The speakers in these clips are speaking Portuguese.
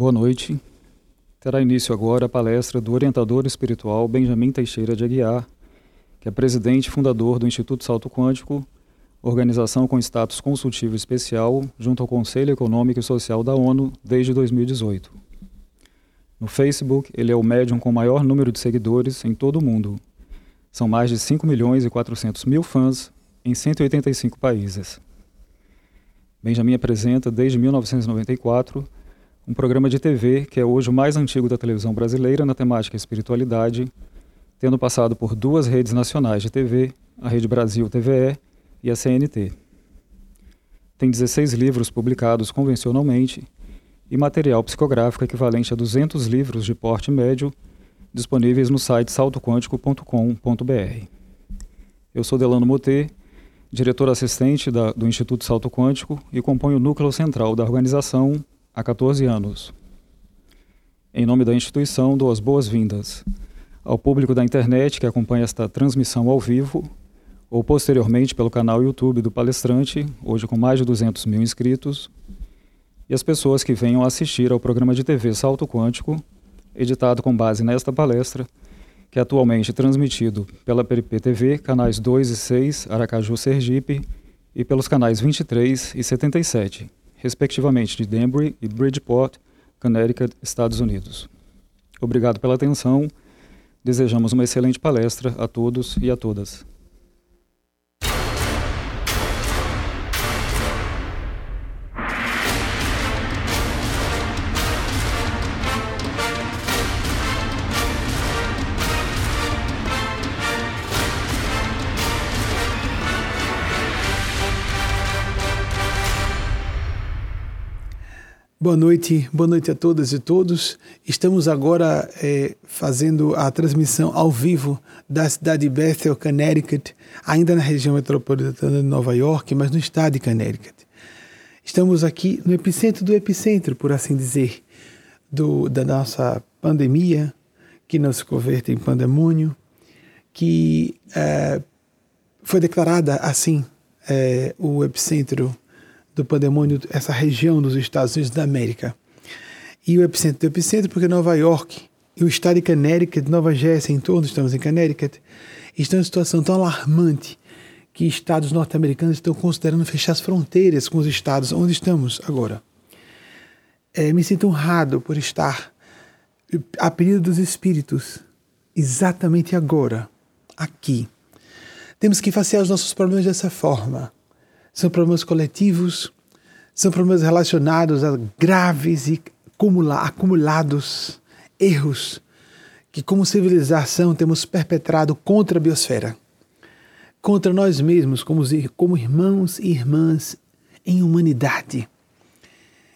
Boa noite. Terá início agora a palestra do orientador espiritual Benjamin Teixeira de Aguiar, que é presidente e fundador do Instituto Salto Quântico, organização com status consultivo especial junto ao Conselho Econômico e Social da ONU desde 2018. No Facebook, ele é o médium com o maior número de seguidores em todo o mundo. São mais de 5.400.000 fãs em 185 países. Benjamin apresenta, desde 1994, um programa de TV que é hoje o mais antigo da televisão brasileira na temática espiritualidade, tendo passado por duas redes nacionais de TV, a Rede Brasil TVE e a CNT. Tem 16 livros publicados convencionalmente e material psicográfico equivalente a 200 livros de porte médio disponíveis no site saltoquântico.com.br. Eu sou Delano Motê, diretor assistente do Instituto Salto Quântico e compõe o núcleo central da organização há 14 anos. Em nome da instituição, dou as boas-vindas ao público da internet que acompanha esta transmissão ao vivo ou posteriormente pelo canal YouTube do palestrante, hoje com mais de 200.000 inscritos, e as pessoas que venham assistir ao programa de TV Salto Quântico, editado com base nesta palestra, que é atualmente transmitido pela PPTV, canais 2 e 6, Aracaju, Sergipe, e pelos canais 23 e 77. Respectivamente de Denver e Bridgeport, Connecticut, Estados Unidos. Obrigado pela atenção. Desejamos uma excelente palestra a todos e a todas. Boa noite a todas e todos. Estamos agora fazendo a transmissão ao vivo da cidade de Bethel, Connecticut, ainda na região metropolitana de Nova York, mas no estado de Connecticut. Estamos aqui no epicentro do epicentro, por assim dizer, da nossa pandemia, que não se converte em pandemônio, que foi declarada assim o epicentro do pandemônio, essa região dos Estados Unidos da América. E o epicentro do epicentro, porque Nova York e o estado de Connecticut, Nova Jersey, em torno, estamos em Connecticut, estão em situação tão alarmante que estados norte-americanos estão considerando fechar as fronteiras com os estados onde estamos agora. Me sinto honrado por estar a pedido dos espíritos, exatamente agora, aqui. Temos que facear os nossos problemas dessa forma. São problemas coletivos, são problemas relacionados a graves e acumulados erros que, como civilização, temos perpetrado contra a biosfera, contra nós mesmos, como irmãos e irmãs em humanidade.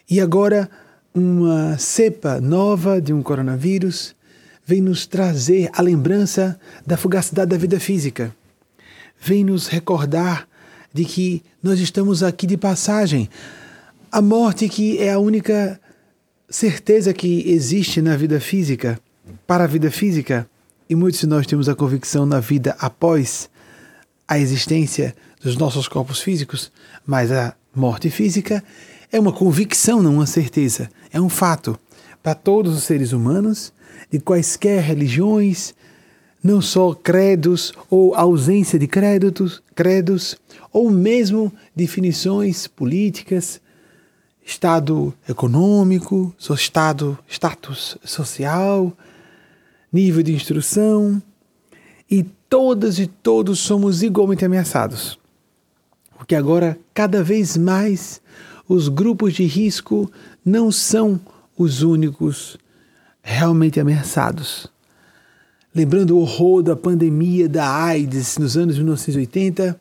E agora, uma cepa nova de um coronavírus vem nos trazer a lembrança da fugacidade da vida física, vem nos recordar de que nós estamos aqui de passagem. A morte, que é a única certeza que existe na vida física, para a vida física, e muitos de nós temos a convicção na vida após a existência dos nossos corpos físicos, mas a morte física é uma convicção, não uma certeza. É um fato para todos os seres humanos, de quaisquer religiões, não só credos ou ausência de credos, ou mesmo definições políticas, estado econômico, status social, nível de instrução, e todas e todos somos igualmente ameaçados. Porque agora, cada vez mais, os grupos de risco não são os únicos realmente ameaçados. Lembrando o horror da pandemia da AIDS nos anos 1980,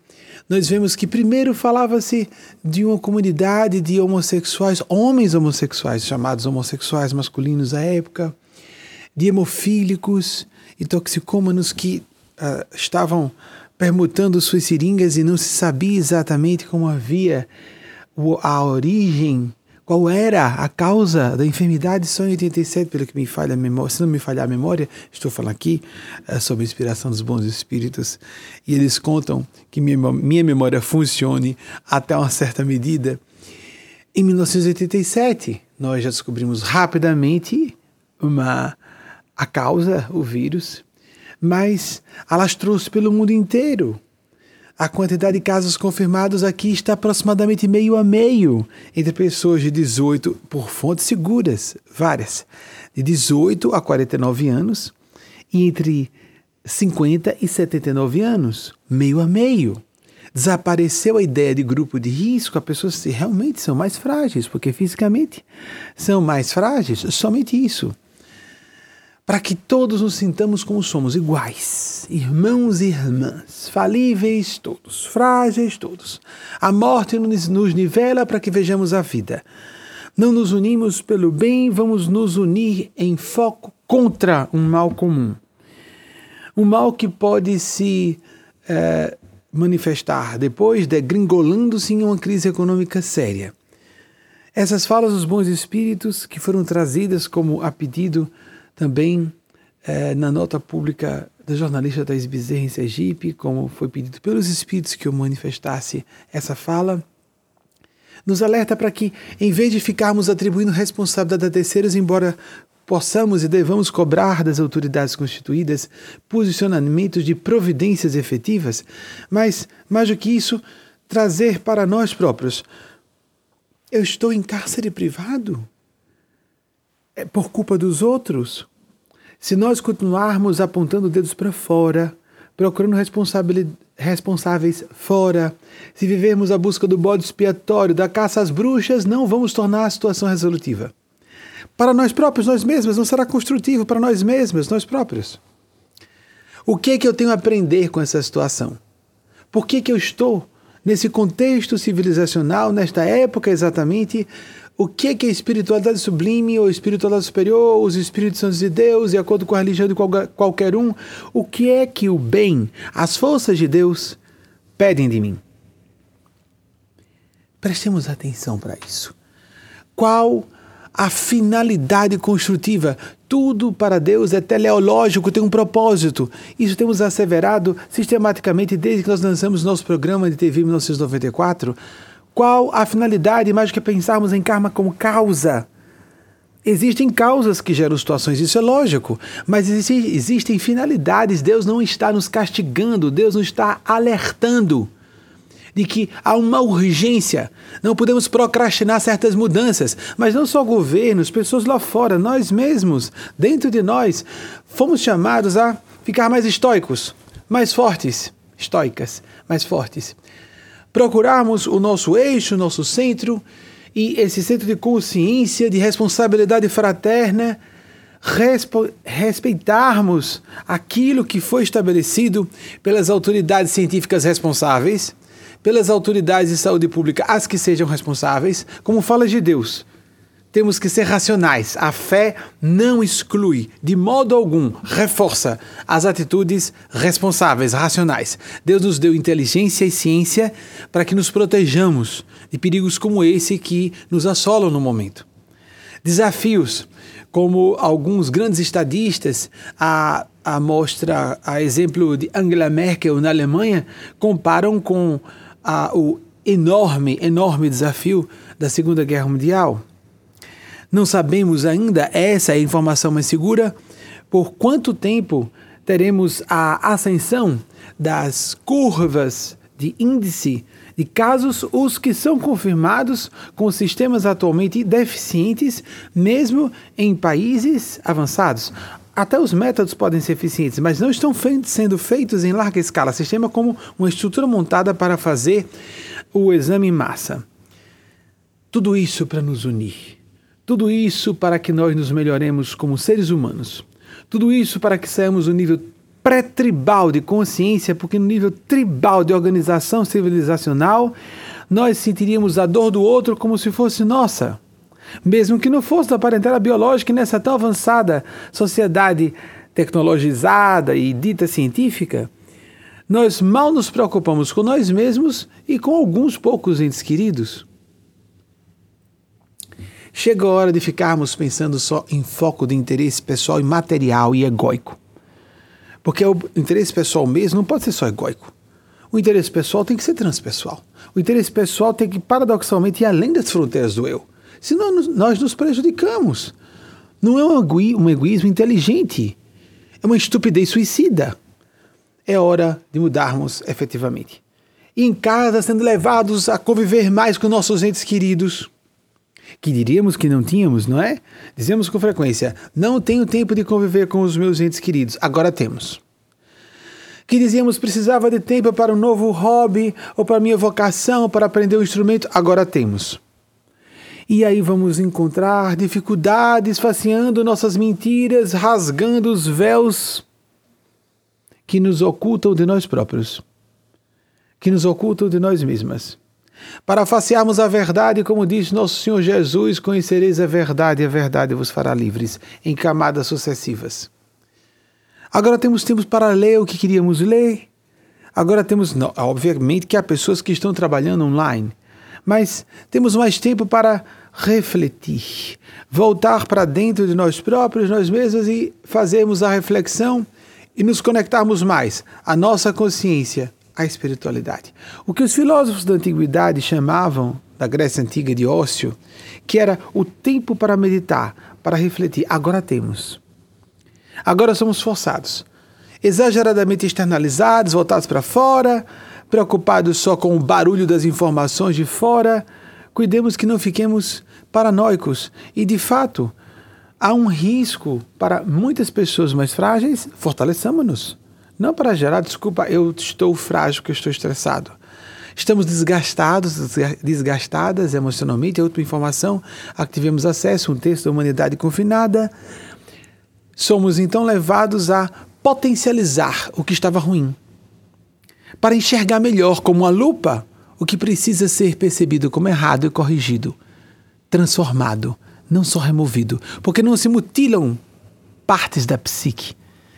nós vemos que primeiro falava-se de uma comunidade de homossexuais, homens homossexuais, chamados homossexuais masculinos à época, de hemofílicos e toxicômanos que estavam permutando suas seringas e não se sabia exatamente como havia a origem, qual era a causa da enfermidade. Só em 87, pelo que me falha a memória, se não me falhar a memória, estou falando aqui sobre a inspiração dos bons espíritos, e eles contam que minha memória funcione até uma certa medida. Em 1987, Nós já descobrimos rapidamente a causa, o vírus, mas alastrou-se pelo mundo inteiro. A quantidade de casos confirmados aqui está aproximadamente meio a meio entre pessoas de 18, por fontes seguras, várias, de 18 a 49 anos e entre 50 e 79 anos, meio a meio. Desapareceu a ideia de grupo de risco, as pessoas realmente são mais frágeis, porque fisicamente são mais frágeis, somente isso. Para que todos nos sintamos como somos, iguais, irmãos e irmãs, falíveis todos, frágeis todos. A morte nos nivela para que vejamos a vida. Não nos unimos pelo bem, vamos nos unir em foco contra um mal comum. Um mal que pode se manifestar depois, degringolando-se em uma crise econômica séria. Essas falas dos bons espíritos que foram trazidas como a pedido também na nota pública da jornalista Thaís Bezerra em Sergipe, como foi pedido pelos espíritos que eu manifestasse essa fala, nos alerta para que, em vez de ficarmos atribuindo responsabilidade a terceiros, embora possamos e devamos cobrar das autoridades constituídas posicionamentos de providências efetivas, mas, mais do que isso, trazer para nós próprios. Eu estou em cárcere privado? É por culpa dos outros? Se nós continuarmos apontando dedos para fora, procurando responsáveis fora, se vivermos a busca do bode expiatório, da caça às bruxas, não vamos tornar a situação resolutiva. Para nós próprios, nós mesmos, não será construtivo para nós mesmos, nós próprios. O que é que eu tenho a aprender com essa situação? Por que é que eu estou nesse contexto civilizacional, nesta época exatamente? O que é a espiritualidade sublime ou espiritualidade superior, os espíritos santos de Deus, de acordo com a religião de qualquer um? O que é que o bem, as forças de Deus, pedem de mim? Prestemos atenção para isso. Qual a finalidade construtiva? Tudo para Deus é teleológico, tem um propósito. Isso temos asseverado sistematicamente desde que nós lançamos nosso programa de TV em 1994, Qual a finalidade, mais do que pensarmos em karma como causa? Existem causas que geram situações, isso é lógico, mas existem finalidades. Deus não está nos castigando, Deus nos está alertando de que há uma urgência. Não podemos procrastinar certas mudanças, mas não só governos, pessoas lá fora, nós mesmos, dentro de nós, fomos chamados a ficar mais estoicos, mais fortes, estoicas, mais fortes. Procurarmos o nosso eixo, o nosso centro, e esse centro de consciência, de responsabilidade fraterna, respeitarmos aquilo que foi estabelecido pelas autoridades científicas responsáveis, pelas autoridades de saúde pública, as que sejam responsáveis, como fala de Deus. Temos que ser racionais. A fé não exclui, de modo algum, reforça as atitudes responsáveis, racionais. Deus nos deu inteligência e ciência para que nos protejamos de perigos como esse que nos assolam no momento. Desafios, como alguns grandes estadistas, a mostra, a exemplo de Angela Merkel na Alemanha, comparam com o enorme desafio da Segunda Guerra Mundial. Não sabemos ainda, essa é a informação mais segura, por quanto tempo teremos a ascensão das curvas de índice de casos, os que são confirmados com sistemas atualmente deficientes, mesmo em países avançados. Até os métodos podem ser eficientes, mas não estão sendo feitos em larga escala. Sistema como uma estrutura montada para fazer o exame em massa. Tudo isso para nos unir. Tudo isso para que nós nos melhoremos como seres humanos. Tudo isso para que saiamos do nível pré-tribal de consciência, porque no nível tribal de organização civilizacional, nós sentiríamos a dor do outro como se fosse nossa. Mesmo que não fosse da parentela biológica, e nessa tão avançada sociedade tecnologizada e dita científica, nós mal nos preocupamos com nós mesmos e com alguns poucos entes queridos. Chega a hora de ficarmos pensando só em foco de interesse pessoal e material e egóico. Porque o interesse pessoal mesmo não pode ser só egóico. O interesse pessoal tem que ser transpessoal. O interesse pessoal tem que, paradoxalmente, ir além das fronteiras do eu. senão nós nos prejudicamos. Não é um egoísmo inteligente, é uma estupidez suicida. É hora de mudarmos efetivamente. E em casa, sendo levados a conviver mais com nossos entes queridos, que diríamos que não tínhamos, não é? Dizemos com frequência, não tenho tempo de conviver com os meus entes queridos, agora temos. Que dizíamos, precisava de tempo para um novo hobby, ou para minha vocação, para aprender um instrumento, agora temos. E aí vamos encontrar dificuldades, faceando nossas mentiras, rasgando os véus que nos ocultam de nós próprios, que nos ocultam de nós mesmas. Para facearmos a verdade, como diz nosso Senhor Jesus, conhecereis a verdade vos fará livres, em camadas sucessivas. Agora temos tempo para ler o que queríamos ler. Agora temos, não, obviamente que há pessoas que estão trabalhando online, mas temos mais tempo para refletir, voltar para dentro de nós próprios, nós mesmos, e fazermos a reflexão e nos conectarmos mais à nossa consciência, à espiritualidade. O que os filósofos da antiguidade chamavam, da Grécia Antiga, de ócio, que era o tempo para meditar, para refletir, agora temos. Agora somos forçados, exageradamente externalizados, voltados para fora, preocupados só com o barulho das informações de fora. Cuidemos que não fiquemos paranoicos. E, de fato, há um risco para muitas pessoas mais frágeis, fortaleçamos-nos. Não para gerar, desculpa, eu estou frágil, que eu estou estressado. Estamos desgastados, desgastadas emocionalmente. É outra informação a que tivemos acesso, um texto da Humanidade Confinada. Somos, então, levados a potencializar o que estava ruim, para enxergar melhor, como uma lupa, o que precisa ser percebido como errado e corrigido, transformado, não só removido, porque não se mutilam partes da psique.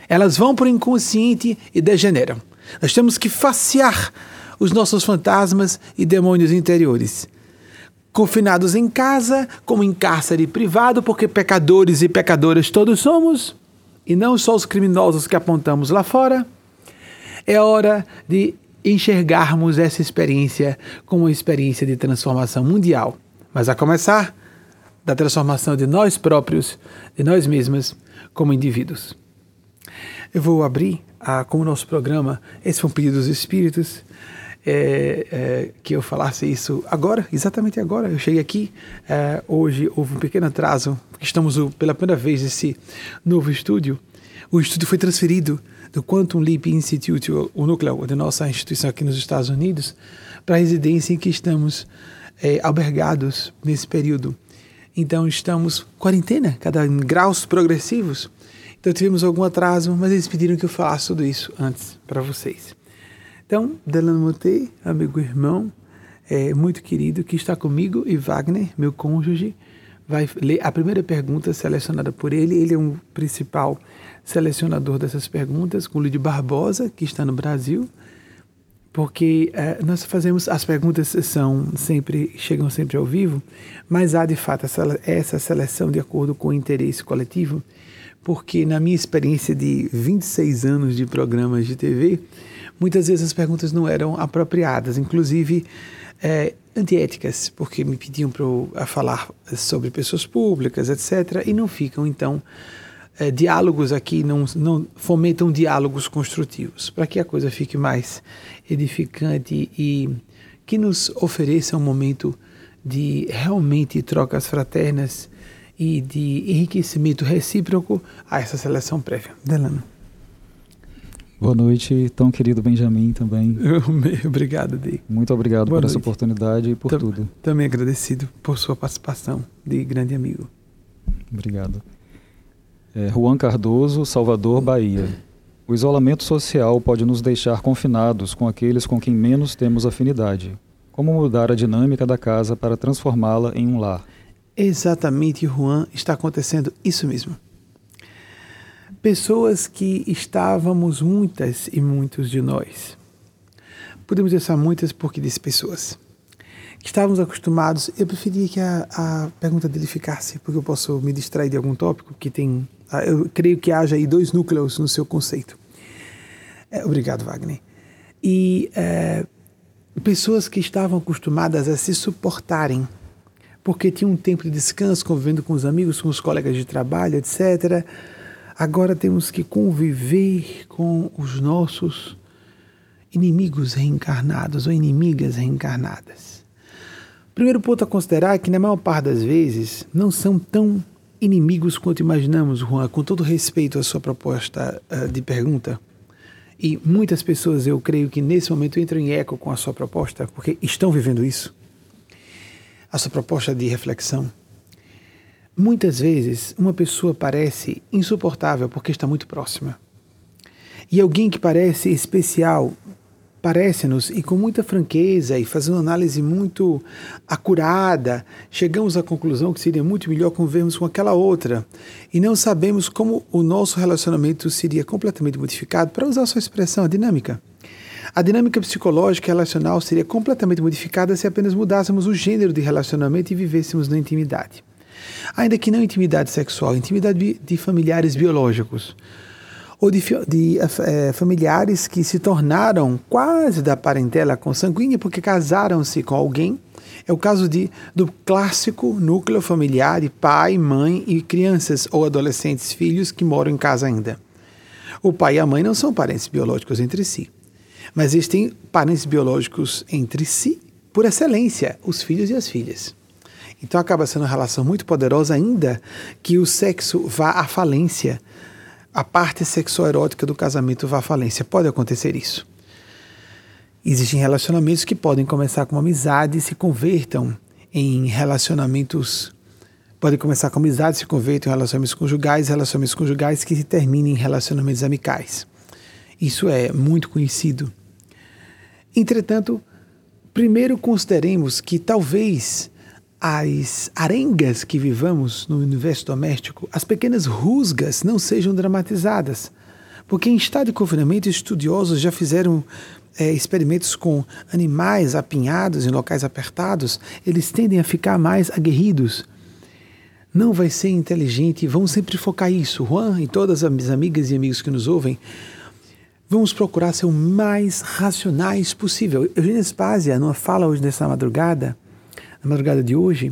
Elas vão para o inconsciente e degeneram. Nós temos que facear os nossos fantasmas e demônios interiores. Confinados em casa, como em cárcere privado, porque pecadores e pecadoras todos somos, e não só os criminosos que apontamos lá fora. É hora de enxergarmos essa experiência como uma experiência de transformação mundial, mas a começar da transformação de nós próprios, de nós mesmas, como indivíduos. Eu vou abrir com o nosso programa, esse foi um pedido dos Espíritos, que eu falasse isso agora, exatamente agora. Eu cheguei aqui, hoje houve um pequeno atraso, porque estamos pela primeira vez nesse novo estúdio. O estúdio foi transferido do Quantum Leap Institute, o núcleo de nossa instituição aqui nos Estados Unidos, para a residência em que estamos albergados nesse período. Então, estamos quarentena, cada em graus progressivos. Então, tivemos algum atraso, mas eles pediram que eu falasse tudo isso antes para vocês. Então, Delano Motê, amigo e irmão, muito querido, que está comigo, e Wagner, meu cônjuge, vai ler a primeira pergunta selecionada por ele. Ele é um principal selecionador dessas perguntas, com o Lidio Barbosa, que está no Brasil, porque nós fazemos, as perguntas chegam sempre ao vivo, mas há de fato essa seleção de acordo com o interesse coletivo, porque na minha experiência de 26 anos de programas de TV, muitas vezes as perguntas não eram apropriadas, inclusive antiéticas, porque me pediam para eu falar sobre pessoas públicas, etc., e não ficam, então, diálogos aqui, não fomentam diálogos construtivos, para que a coisa fique mais edificante e que nos ofereça um momento de realmente trocas fraternas e de enriquecimento recíproco a essa seleção prévia. Delano. Boa noite, tão querido Benjamin também. Obrigado, Dei. Muito obrigado por essa oportunidade e por tudo. Também agradecido por sua participação de grande amigo. Obrigado. Juan Cardoso, Salvador, Bahia. O isolamento social pode nos deixar confinados com aqueles com quem menos temos afinidade. Como mudar a dinâmica da casa para transformá-la em um lar? Exatamente, Juan, está acontecendo isso mesmo. Pessoas que estávamos, muitas e muitos de nós, podemos dizer muitas porque disse pessoas, que estávamos acostumados. Eu preferia que a pergunta dele ficasse, porque eu posso me distrair de algum tópico que tem... Eu creio que haja aí dois núcleos no seu conceito. Obrigado, Wagner. E pessoas que estavam acostumadas a se suportarem porque tinha um tempo de descanso, convivendo com os amigos, com os colegas de trabalho, etc. Agora temos que conviver com os nossos inimigos reencarnados ou inimigas reencarnadas. Primeiro ponto a considerar é que, na maior parte das vezes, não são tão inimigos quanto imaginamos, Juan, com todo respeito à sua proposta de pergunta. E muitas pessoas, eu creio que nesse momento entram em eco com a sua proposta, porque estão vivendo isso. A sua proposta de reflexão. Muitas vezes, uma pessoa parece insuportável porque está muito próxima. E alguém que parece especial, parece-nos, e com muita franqueza, e fazendo uma análise muito acurada, chegamos à conclusão que seria muito melhor convivermos com aquela outra. E não sabemos como o nosso relacionamento seria completamente modificado, para usar a sua expressão, a dinâmica. A dinâmica psicológica e relacional seria completamente modificada se apenas mudássemos o gênero de relacionamento e vivêssemos na intimidade. Ainda que não intimidade sexual, intimidade de familiares biológicos, ou de familiares que se tornaram quase da parentela consanguínea porque casaram-se com alguém. É o caso do clássico núcleo familiar de pai, mãe e crianças ou adolescentes, filhos que moram em casa ainda. O pai e a mãe não são parentes biológicos entre si. Mas eles têm parentes biológicos entre si, por excelência, os filhos e as filhas. Então acaba sendo uma relação muito poderosa, ainda que o sexo vá à falência, a parte sexual erótica do casamento vá à falência. Pode acontecer isso. Existem relacionamentos que podem começar com uma amizade e se convertam em relacionamentos... Podem começar com amizade, se convertam em relacionamentos conjugais que se terminam em relacionamentos amicais. Isso é muito conhecido. Entretanto, primeiro consideremos que talvez as arengas que vivamos no universo doméstico, as pequenas rusgas, não sejam dramatizadas, porque em estado de confinamento estudiosos já fizeram experimentos com animais apinhados em locais apertados. Eles tendem a ficar mais aguerridos. Não vai ser inteligente, vamos sempre focar isso, Juan e todas as amigas e amigos que nos ouvem. Vamos procurar ser o mais racionais possível. Eugênia Spazio, numa fala hoje nessa madrugada, na madrugada de hoje,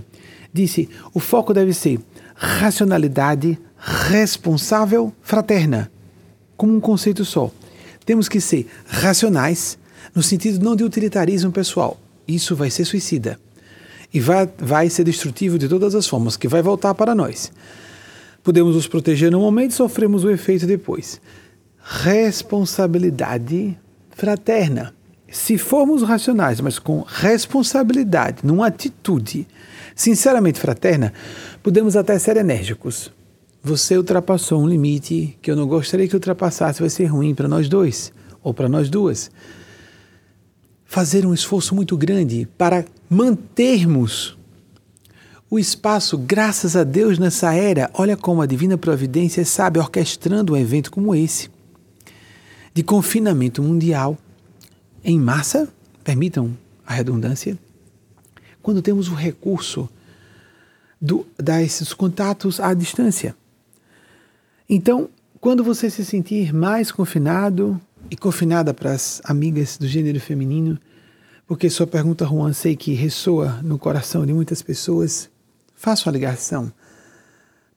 disse: o foco deve ser racionalidade responsável fraterna, como um conceito só. Temos que ser racionais, no sentido não de utilitarismo pessoal. Isso vai ser suicida. E vai ser destrutivo de todas as formas, que vai voltar para nós. Podemos nos proteger no momento e sofremos o efeito depois. Responsabilidade fraterna. Se formos racionais, mas com responsabilidade, numa atitude sinceramente fraterna, podemos até ser enérgicos. Você ultrapassou um limite que eu não gostaria que ultrapassasse, vai ser ruim para nós dois, ou para nós duas. Fazer um esforço muito grande para mantermos o espaço, graças a Deus, nessa era. Olha como a Divina Providência sabe, orquestrando um evento como esse, de confinamento mundial, em massa, permitam a redundância, quando temos o recurso dos contatos à distância. Então, quando você se sentir mais confinado, e confinada para as amigas do gênero feminino, porque sua pergunta, Juan, sei que ressoa no coração de muitas pessoas, faça uma ligação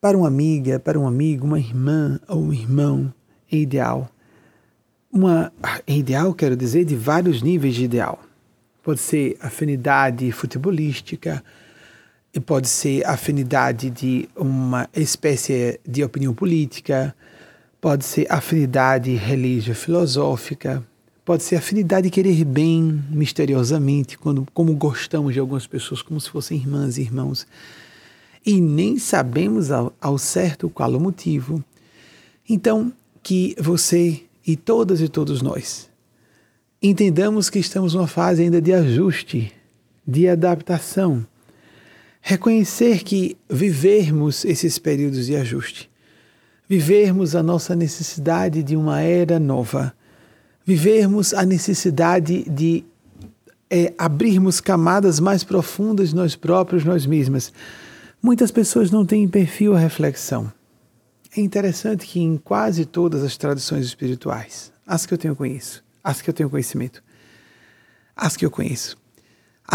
para uma amiga, para um amigo, uma irmã ou um irmão, é ideal. É ideal, quero dizer, de vários níveis de ideal. Pode ser afinidade futebolística, e pode ser afinidade de uma espécie de opinião política, pode ser afinidade religio-filosófica, pode ser afinidade de querer bem, misteriosamente, como gostamos de algumas pessoas, como se fossem irmãs e irmãos, e nem sabemos ao certo qual o motivo. Então, que você e todas e todos nós entendamos que estamos numa fase ainda de ajuste, de adaptação. Reconhecer que vivermos esses períodos de ajuste, vivermos a nossa necessidade de uma era nova, vivermos a necessidade de abrirmos camadas mais profundas de nós próprios, nós mesmas. Muitas pessoas não têm perfil à reflexão. É interessante que em quase todas as tradições espirituais, as que eu conheço, as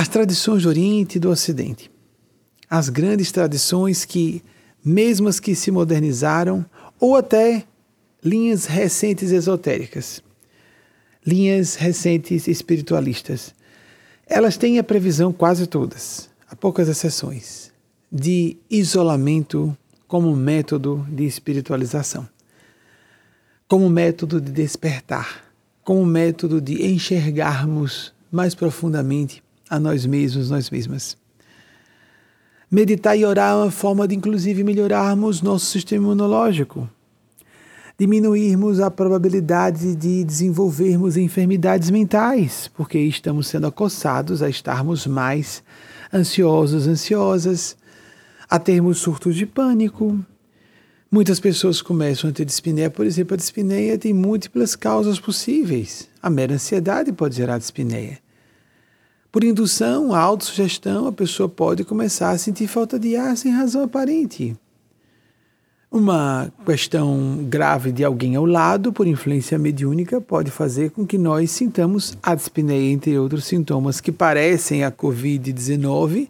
tradições do Oriente e do Ocidente, as grandes tradições que, mesmo as que se modernizaram, ou até linhas recentes esotéricas, linhas recentes espiritualistas, elas têm a previsão quase todas, há poucas exceções, de isolamento como método de espiritualização, como método de despertar, como método de enxergarmos mais profundamente a nós mesmos, nós mesmas. Meditar e orar é uma forma de, inclusive, melhorarmos nosso sistema imunológico, diminuirmos a probabilidade de desenvolvermos enfermidades mentais, porque estamos sendo acossados a estarmos mais ansiosos, ansiosas, a termos surtos de pânico. Muitas pessoas começam a ter dispneia, por exemplo, a dispneia tem múltiplas causas possíveis. A mera ansiedade pode gerar dispneia. Por indução, a autossugestão, a pessoa pode começar a sentir falta de ar sem razão aparente. Uma questão grave de alguém ao lado, por influência mediúnica, pode fazer com que nós sintamos a dispneia, entre outros sintomas que parecem a Covid-19,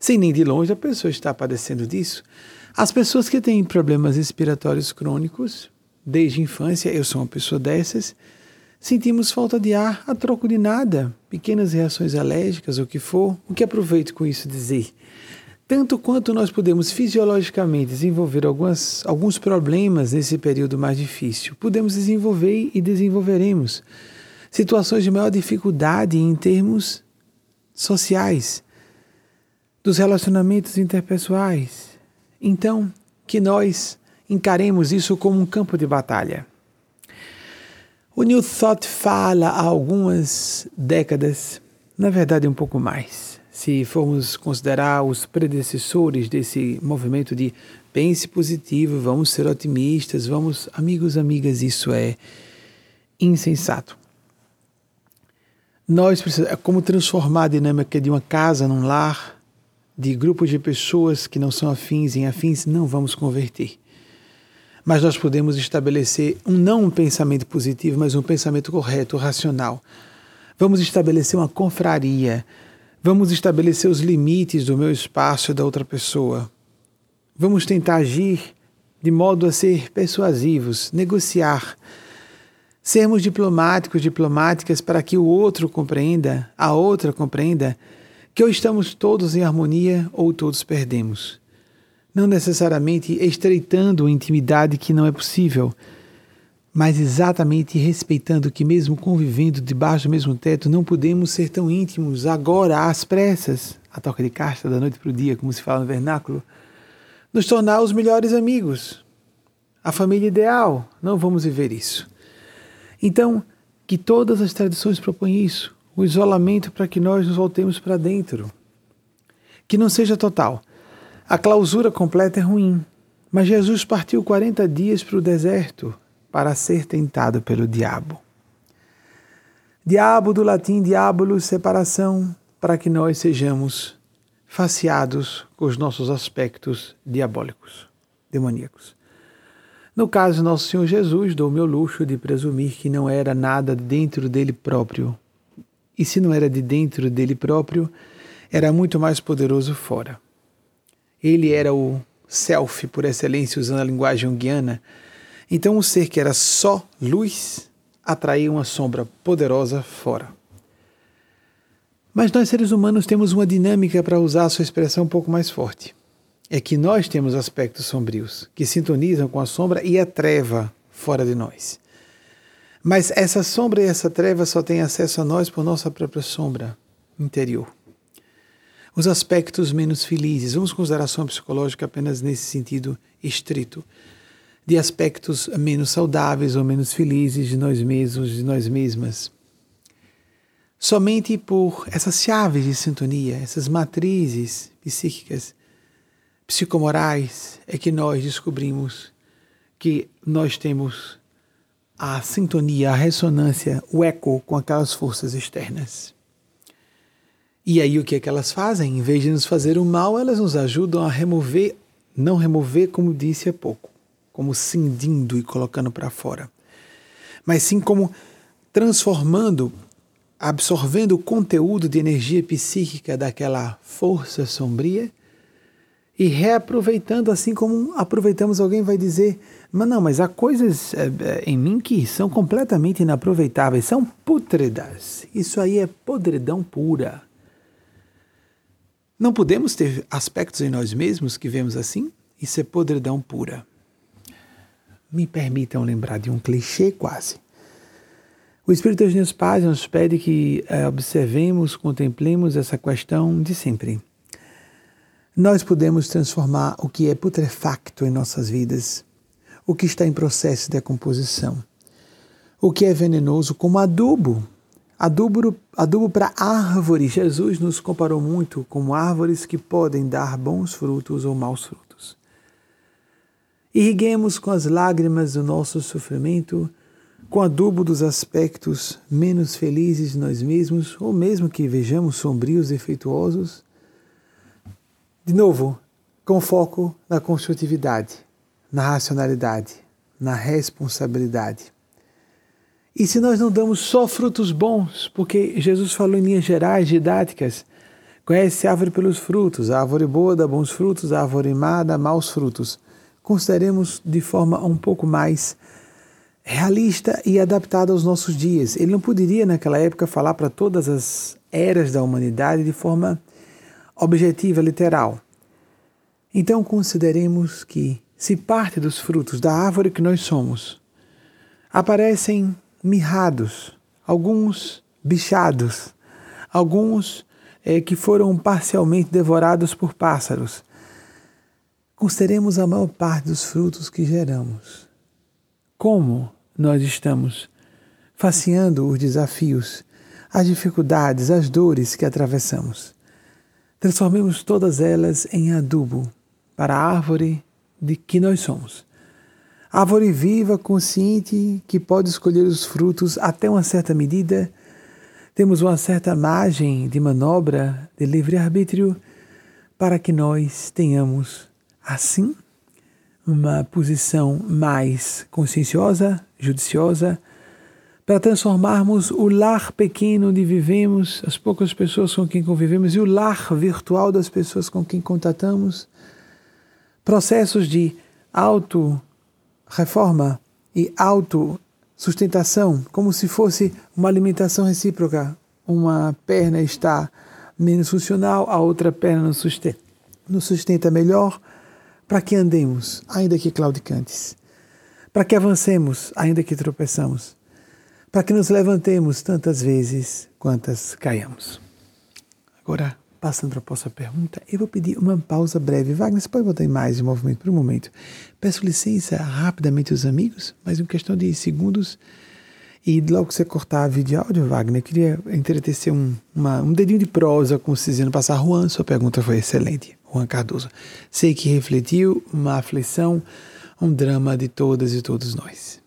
sem nem de longe a pessoa estar padecendo disso. As pessoas que têm problemas respiratórios crônicos, desde a infância, eu sou uma pessoa dessas, sentimos falta de ar a troco de nada, pequenas reações alérgicas, o que for. O que aproveito com isso dizer? Tanto quanto nós podemos fisiologicamente desenvolver alguns problemas nesse período mais difícil, podemos desenvolver e desenvolveremos situações de maior dificuldade em termos sociais, dos relacionamentos interpessoais. Então, que nós encaremos isso como um campo de batalha. O New Thought fala há algumas décadas, na verdade um pouco mais, se formos considerar os predecessores desse movimento de pense positivo, vamos ser otimistas, vamos... Amigos, amigas, isso é insensato. Nós precisamos, como transformar a dinâmica de uma casa num lar, de grupos de pessoas que não são afins em afins, não vamos converter. Mas nós podemos estabelecer não um pensamento positivo, mas um pensamento correto, racional. Vamos estabelecer uma confraria. Vamos estabelecer os limites do meu espaço e da outra pessoa. Vamos tentar agir de modo a ser persuasivos, negociar, sermos diplomáticos, diplomáticas, para que o outro compreenda, a outra compreenda, que ou estamos todos em harmonia ou todos perdemos. Não necessariamente estreitando a intimidade que não é possível, mas exatamente respeitando que mesmo convivendo debaixo do mesmo teto, não podemos ser tão íntimos agora, às pressas, a toca de casta da noite para o dia, como se fala no vernáculo, nos tornar os melhores amigos, a família ideal, não vamos viver isso. Então, que todas as tradições propõem isso, o isolamento para que nós nos voltemos para dentro, que não seja total. A clausura completa é ruim, mas Jesus partiu 40 dias para o deserto para ser tentado pelo diabo. Diabo, do latim diabolus, separação, para que nós sejamos faceados com os nossos aspectos diabólicos, demoníacos. No caso, nosso Senhor Jesus, dou meu luxo de presumir que não era nada dentro dele próprio. E se não era de dentro dele próprio, era muito mais poderoso fora. Ele era o self, por excelência, usando a linguagem junguiana. Então, um ser que era só luz atraía uma sombra poderosa fora. Mas nós, seres humanos, temos uma dinâmica, para usar a sua expressão um pouco mais forte. É que nós temos aspectos sombrios, que sintonizam com a sombra e a treva fora de nós. Mas essa sombra e essa treva só têm acesso a nós por nossa própria sombra interior. Os aspectos menos felizes, vamos considerar a sombra psicológica apenas nesse sentido estrito, de aspectos menos saudáveis ou menos felizes de nós mesmos, de nós mesmas. Somente por essas chaves de sintonia, essas matrizes psíquicas, psicomorais, é que nós descobrimos que nós temos a sintonia, a ressonância, o eco com aquelas forças externas. E aí o que é que elas fazem? Em vez de nos fazer o mal, elas nos ajudam a remover, não remover como disse há pouco, como cindindo e colocando para fora, mas sim como transformando, absorvendo o conteúdo de energia psíquica daquela força sombria e reaproveitando, assim como aproveitamos. Alguém vai dizer, mas não, mas há coisas em mim que são completamente inaproveitáveis, são pútridas. Isso aí é podridão pura. Não podemos ter aspectos em nós mesmos que vemos assim? Isso é podridão pura. Me permitam lembrar de um clichê quase. O Espírito Eugênia Spazio nos pede que observemos, contemplemos essa questão de sempre. Nós podemos transformar o que é putrefacto em nossas vidas, o que está em processo de decomposição, o que é venenoso como adubo para árvores. Jesus nos comparou muito com árvores que podem dar bons frutos ou maus frutos. Irriguemos com as lágrimas o nosso sofrimento, com adubo dos aspectos menos felizes de nós mesmos, ou mesmo que vejamos sombrios e defeituosos, de novo, com foco na construtividade, na racionalidade, na responsabilidade. E se nós não damos só frutos bons, porque Jesus falou em linhas gerais, didáticas, conhece a árvore pelos frutos, a árvore boa dá bons frutos, a árvore má dá maus frutos. Consideremos de forma um pouco mais realista e adaptada aos nossos dias. Ele não poderia, naquela época, falar para todas as eras da humanidade de forma objetiva, literal. Então, consideremos que, se parte dos frutos da árvore que nós somos aparecem mirrados, alguns bichados, alguns que foram parcialmente devorados por pássaros, consideremos a maior parte dos frutos que geramos. Como nós estamos faceando os desafios, as dificuldades, as dores que atravessamos. Transformemos todas elas em adubo para a árvore de que nós somos. Árvore viva, consciente, que pode escolher os frutos até uma certa medida. Temos uma certa margem de manobra, de livre-arbítrio, para que nós tenhamos, assim, uma posição mais conscienciosa, judiciosa, para transformarmos o lar pequeno onde vivemos, as poucas pessoas com quem convivemos, e o lar virtual das pessoas com quem contatamos, processos de auto-reforma e auto-sustentação, como se fosse uma alimentação recíproca. Uma perna está menos funcional, a outra perna nos sustenta melhor, para que andemos, ainda que claudicantes, para que avancemos, ainda que tropeçamos, para que nos levantemos tantas vezes quantas caiamos. Agora, passando para a próxima pergunta, eu vou pedir uma pausa breve. Wagner, você pode botar imagem de movimento por um momento? Peço licença rapidamente aos amigos, mas em questão de segundos, e logo que você cortar a vídeo e áudio, Wagner, eu queria entretecer um dedinho de prosa com vocês dizendo, passar, Juan, sua pergunta foi excelente. Juan Cardoso, sei que refletiu uma aflição, um drama de todas e todos nós.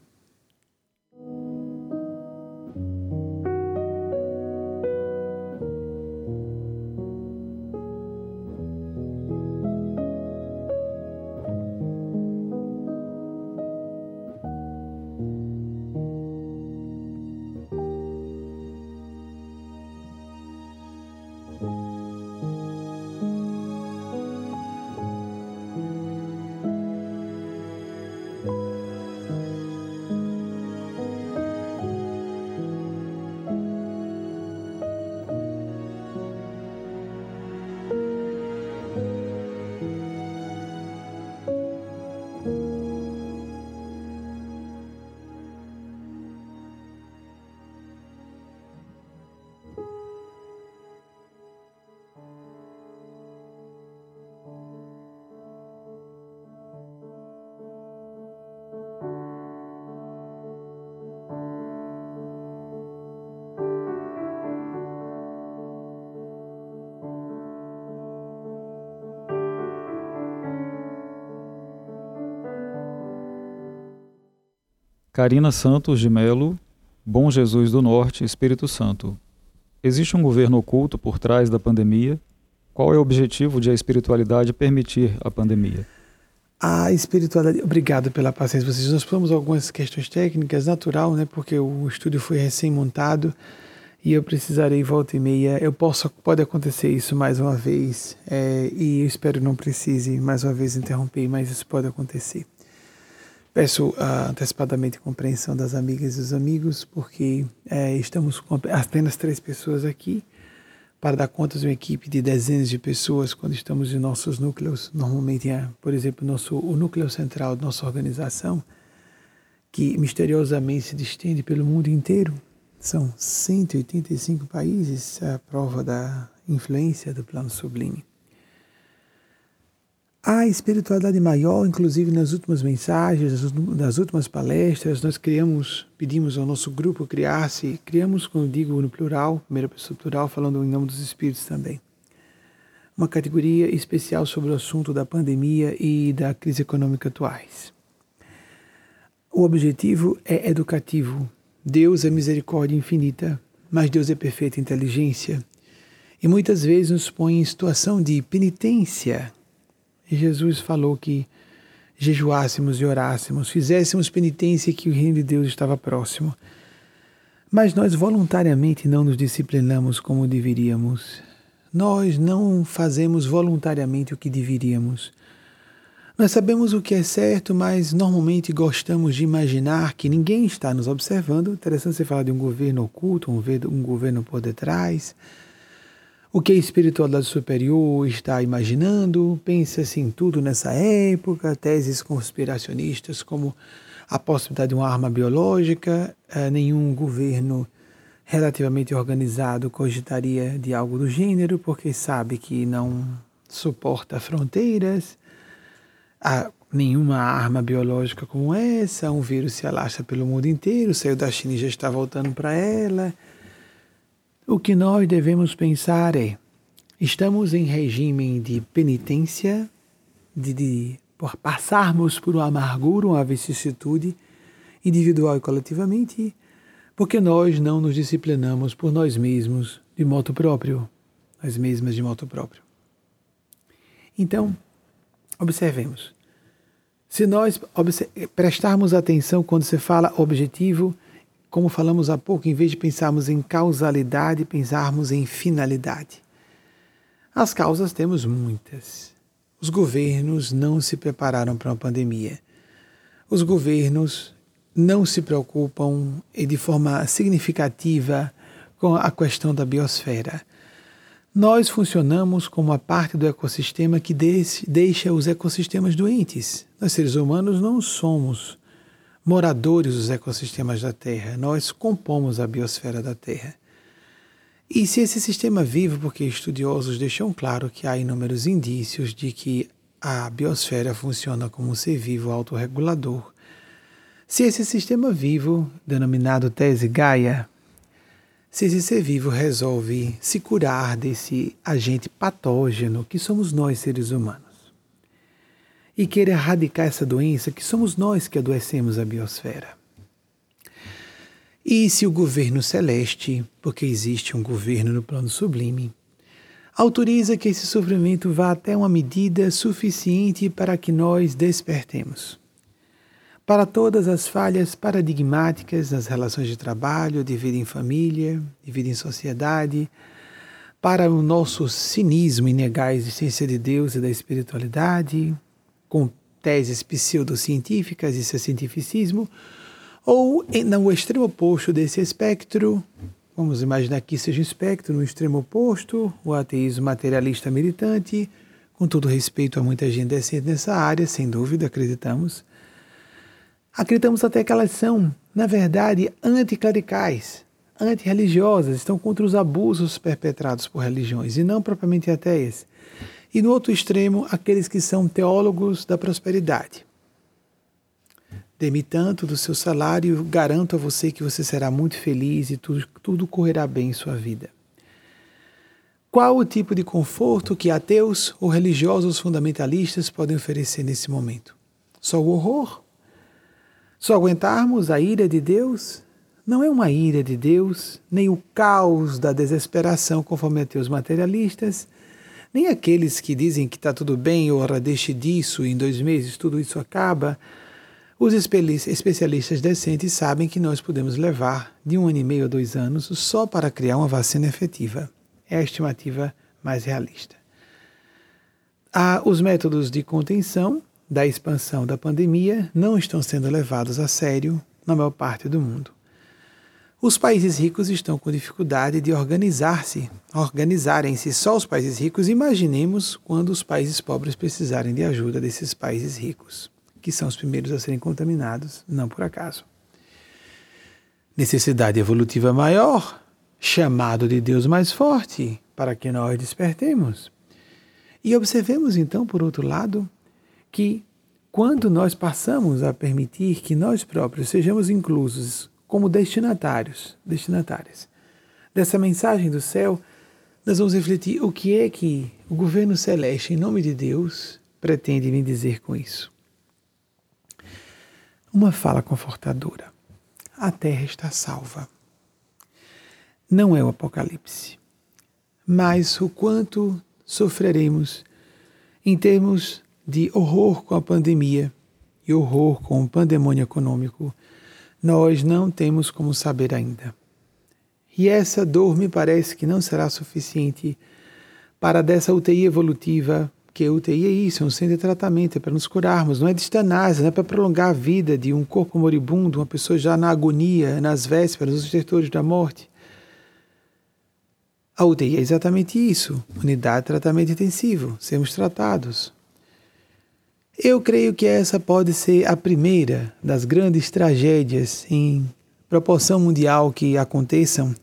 Karina Santos de Melo, Bom Jesus do Norte, Espírito Santo. Existe um governo oculto por trás da pandemia? Qual é o objetivo de a espiritualidade permitir a pandemia? A espiritualidade... Obrigado pela paciência. Vocês, nós falamos algumas questões técnicas, natural, né? Porque o estúdio foi recém-montado e eu precisarei volta e meia, pode acontecer isso mais uma vez, e eu espero não precise mais uma vez interromper, mas isso pode acontecer. Peço antecipadamente compreensão das amigas e dos amigos, porque estamos com apenas 3 pessoas aqui, para dar conta de uma equipe de dezenas de pessoas quando estamos em nossos núcleos, normalmente, por exemplo, o núcleo central de nossa organização, que misteriosamente se estende pelo mundo inteiro. São 185 países, a prova da influência do plano sublime. A espiritualidade maior, inclusive nas últimas mensagens, nas últimas palestras, nós pedimos ao nosso grupo criamos, como eu digo no plural, primeira pessoa plural, falando em nome dos espíritos também, uma categoria especial sobre o assunto da pandemia e da crise econômica atuais. O objetivo é educativo. Deus é misericórdia infinita, mas Deus é perfeita inteligência. E muitas vezes nos põe em situação de penitência. E Jesus falou que jejuássemos e orássemos, fizéssemos penitência, que o reino de Deus estava próximo. Mas nós voluntariamente não nos disciplinamos como deveríamos. Nós não fazemos voluntariamente o que deveríamos. Nós sabemos o que é certo, mas normalmente gostamos de imaginar que ninguém está nos observando. Interessante você falar de um governo oculto, um governo por detrás. O que a espiritualidade superior está imaginando, pensa-se em tudo nessa época, teses conspiracionistas como a possibilidade de uma arma biológica, nenhum governo relativamente organizado cogitaria de algo do gênero, porque sabe que não suporta fronteiras, nenhuma arma biológica como essa, um vírus se alastra pelo mundo inteiro, saiu da China e já está voltando para ela. O que nós devemos pensar é, estamos em regime de penitência, por passarmos por uma amargura, uma vicissitude individual e coletivamente, porque nós não nos disciplinamos por nós mesmos de modo próprio, nós mesmas de modo próprio. Então, observemos. Se nós prestarmos atenção quando se fala objetivo, como falamos há pouco, em vez de pensarmos em causalidade, pensarmos em finalidade. As causas temos muitas. Os governos não se prepararam para uma pandemia. Os governos não se preocupam de forma significativa com a questão da biosfera. Nós funcionamos como a parte do ecossistema que deixa os ecossistemas doentes. Nós, seres humanos, não somos moradores dos ecossistemas da Terra, nós compomos a biosfera da Terra. E se esse sistema vive, porque estudiosos deixam claro que há inúmeros indícios de que a biosfera funciona como um ser vivo autorregulador, se esse sistema vivo, denominado tese Gaia, se esse ser vivo resolve se curar desse agente patógeno que somos nós, seres humanos, e querer erradicar essa doença, que somos nós que adoecemos a biosfera. E se o governo celeste, porque existe um governo no plano sublime, autoriza que esse sofrimento vá até uma medida suficiente para que nós despertemos. Para todas as falhas paradigmáticas nas relações de trabalho, de vida em família, de vida em sociedade, para o nosso cinismo em negar a existência de Deus e da espiritualidade, com teses pseudocientíficas, isso é cientificismo, ou no extremo oposto desse espectro, vamos imaginar que seja um espectro, no extremo oposto, o ateísmo materialista militante, com todo respeito a muita gente decente nessa área, sem dúvida, acreditamos até que elas são, na verdade, anticlericais, antirreligiosas, estão contra os abusos perpetrados por religiões, e não propriamente ateias. E no outro extremo, aqueles que são teólogos da prosperidade. Dê-me tanto do seu salário, garanto a você que você será muito feliz e tudo correrá bem em sua vida. Qual o tipo de conforto que ateus ou religiosos fundamentalistas podem oferecer nesse momento? Só o horror? Só aguentarmos a ira de Deus? Não é uma ira de Deus, nem o caos da desesperação, conforme ateus materialistas, nem aqueles que dizem que está tudo bem, ou ora deixe disso, em 2 meses tudo isso acaba, Os especialistas decentes sabem que nós podemos levar de 1 ano e meio a 2 anos só para criar uma vacina efetiva. É a estimativa mais realista. Há os métodos de contenção da expansão da pandemia não estão sendo levados a sério na maior parte do mundo. Os países ricos estão com dificuldade de organizarem-se só os países ricos. Imaginemos quando os países pobres precisarem de ajuda desses países ricos, que são os primeiros a serem contaminados, não por acaso. Necessidade evolutiva maior, chamado de Deus mais forte, para que nós despertemos. E observemos então, por outro lado, que quando nós passamos a permitir que nós próprios sejamos inclusos como destinatárias dessa mensagem do céu, nós vamos refletir o que é que o governo celeste, em nome de Deus, pretende me dizer com isso. Uma fala confortadora. A Terra está salva. Não é o Apocalipse, mas o quanto sofreremos em termos de horror com a pandemia e horror com o pandemônio econômico, nós não temos como saber ainda. E essa dor me parece que não será suficiente para dessa UTI evolutiva, que UTI é isso, é um centro de tratamento, é para nos curarmos, não é de estanase, não é para prolongar a vida de um corpo moribundo, uma pessoa já na agonia, nas vésperas, nos estertores da morte. A UTI é exatamente isso, unidade de tratamento intensivo, sermos tratados. Eu creio que essa pode ser a primeira das grandes tragédias em proporção mundial que aconteçam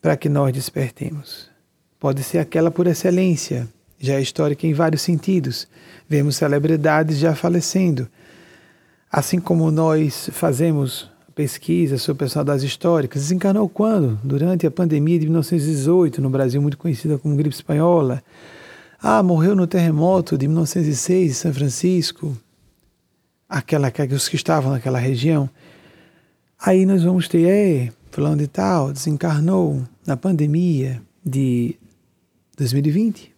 para que nós despertemos. Pode ser aquela por excelência, já é histórica em vários sentidos. Vemos celebridades já falecendo. Assim como nós fazemos pesquisa sobre personalidades históricas, desencarnou quando? Durante a pandemia de 1918, no Brasil muito conhecida como gripe espanhola. Ah, morreu no terremoto de 1906 em São Francisco, os que estavam naquela região. Aí nós vamos ter, fulano de tal, desencarnou na pandemia de 2020,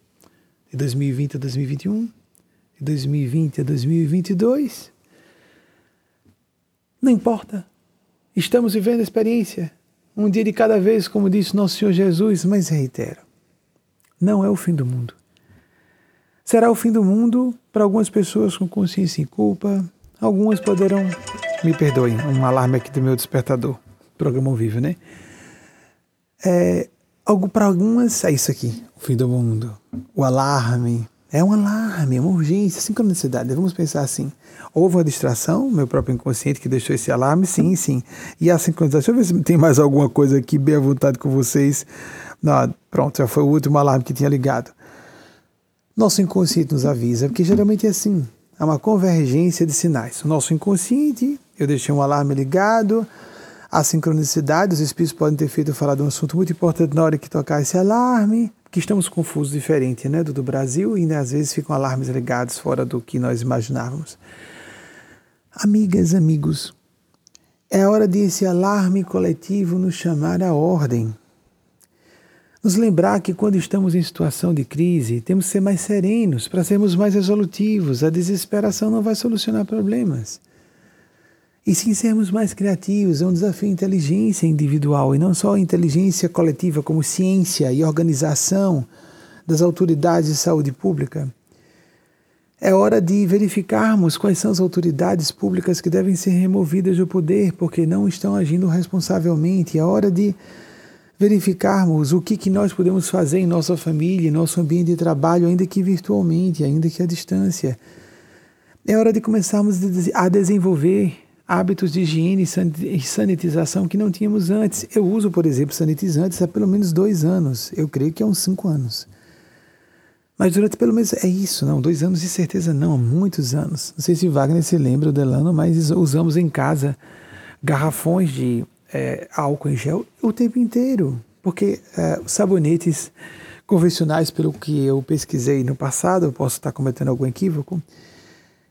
de 2020 a 2021, de 2020 a 2022. Não importa, estamos vivendo a experiência, um dia de cada vez, como disse Nosso Senhor Jesus, mas reitero, não é o fim do mundo. Será o fim do mundo para algumas pessoas com consciência e culpa. Algumas poderão... Me perdoem, um alarme aqui do meu despertador. Programa ao vivo, né? Para algumas é isso aqui, o fim do mundo. O alarme. É um alarme, é uma urgência, sincronicidade. Vamos pensar assim. Houve uma distração, meu próprio inconsciente que deixou esse alarme? Sim. E a sincronização... Deixa eu ver se tem mais alguma coisa aqui bem à vontade com vocês. Não, pronto, já foi o último alarme que tinha ligado. Nosso inconsciente nos avisa, porque geralmente é assim, há uma convergência de sinais. O nosso inconsciente, eu deixei um alarme ligado, a sincronicidade, os espíritos podem ter feito falar de um assunto muito importante na hora que tocar esse alarme, que estamos confusos, diferente, né, do Brasil, e às vezes ficam alarmes ligados fora do que nós imaginávamos. Amigas, amigos, é hora de esse alarme coletivo nos chamar à ordem. Nos lembrar que quando estamos em situação de crise, temos que ser mais serenos, para sermos mais resolutivos. A desesperação não vai solucionar problemas. E sim sermos mais criativos, é um desafio à inteligência individual, e não só a inteligência coletiva, como ciência e organização das autoridades de saúde pública. É hora de verificarmos quais são as autoridades públicas que devem ser removidas do poder, porque não estão agindo responsavelmente. É hora de verificarmos o que nós podemos fazer em nossa família, em nosso ambiente de trabalho, ainda que virtualmente, ainda que à distância. É hora de começarmos a desenvolver hábitos de higiene e sanitização que não tínhamos antes. Eu uso, por exemplo, sanitizantes há pelo menos 2 anos, eu creio que há uns 5 anos. Mas durante pelo menos, 2 anos de certeza não, há muitos anos. Não sei se Wagner se lembra, o Delano, mas usamos em casa garrafões de álcool em gel o tempo inteiro, porque sabonetes convencionais, pelo que eu pesquisei no passado, eu posso estar cometendo algum equívoco,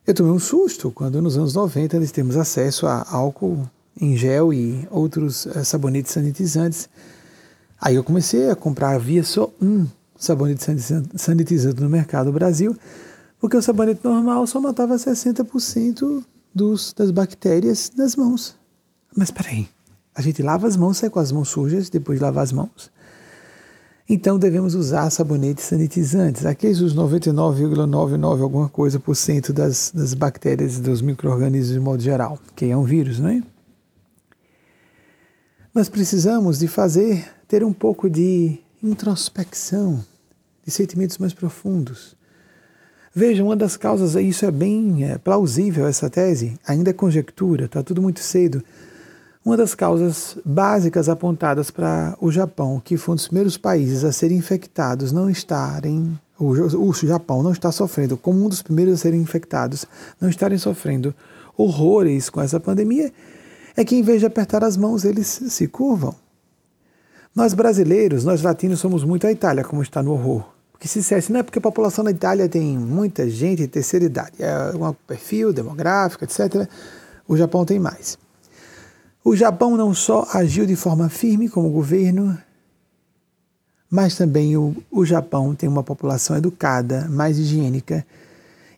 eu tomei um susto quando nos anos 90 nós temos acesso a álcool em gel e outros sabonetes sanitizantes. Aí eu comecei a comprar, havia só um sabonete sanitizante no mercado do Brasil, porque o sabonete normal só matava 60% das bactérias nas mãos. Mas peraí, a gente lava as mãos, sai com as mãos sujas, depois de lavar as mãos. Então devemos usar sabonetes sanitizantes. Aqueles os 99,99 alguma coisa por cento das bactérias e dos micro-organismos de modo geral, que é um vírus, não é? Nós precisamos de ter um pouco de introspecção, de sentimentos mais profundos. Veja, uma das causas, isso é bem plausível, essa tese, ainda é conjectura, está tudo muito cedo. Uma das causas básicas apontadas para o Japão, que foi um dos primeiros países a serem infectados, o Japão não está sofrendo, como um dos primeiros a serem infectados, não estarem sofrendo horrores com essa pandemia, é que em vez de apertar as mãos, eles se curvam. Nós brasileiros, nós latinos, somos muito a Itália, como está no horror. Que se dissesse, não é porque a população da Itália tem muita gente de terceira idade, é um perfil demográfico, etc. O Japão tem mais. O Japão não só agiu de forma firme como governo, mas também o Japão tem uma população educada, mais higiênica,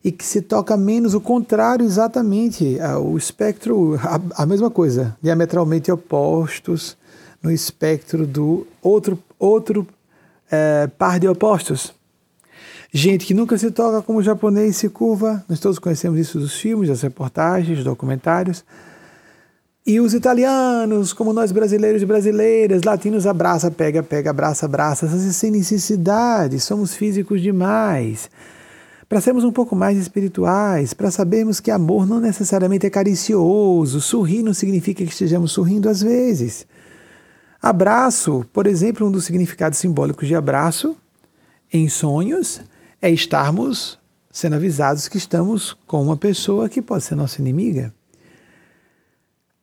e que se toca menos o contrário exatamente, o espectro, a mesma coisa, diametralmente opostos no espectro do outro par de opostos. Gente que nunca se toca como o japonês se curva, nós todos conhecemos isso dos filmes, das reportagens, documentários. E os italianos, como nós brasileiros e brasileiras, latinos, abraça, pega, pega, abraça, abraça, sem necessidade, somos físicos demais. Para sermos um pouco mais espirituais, para sabermos que amor não necessariamente é caricioso, sorrir não significa que estejamos sorrindo às vezes. Abraço, por exemplo, um dos significados simbólicos de abraço em sonhos é estarmos sendo avisados que estamos com uma pessoa que pode ser nossa inimiga.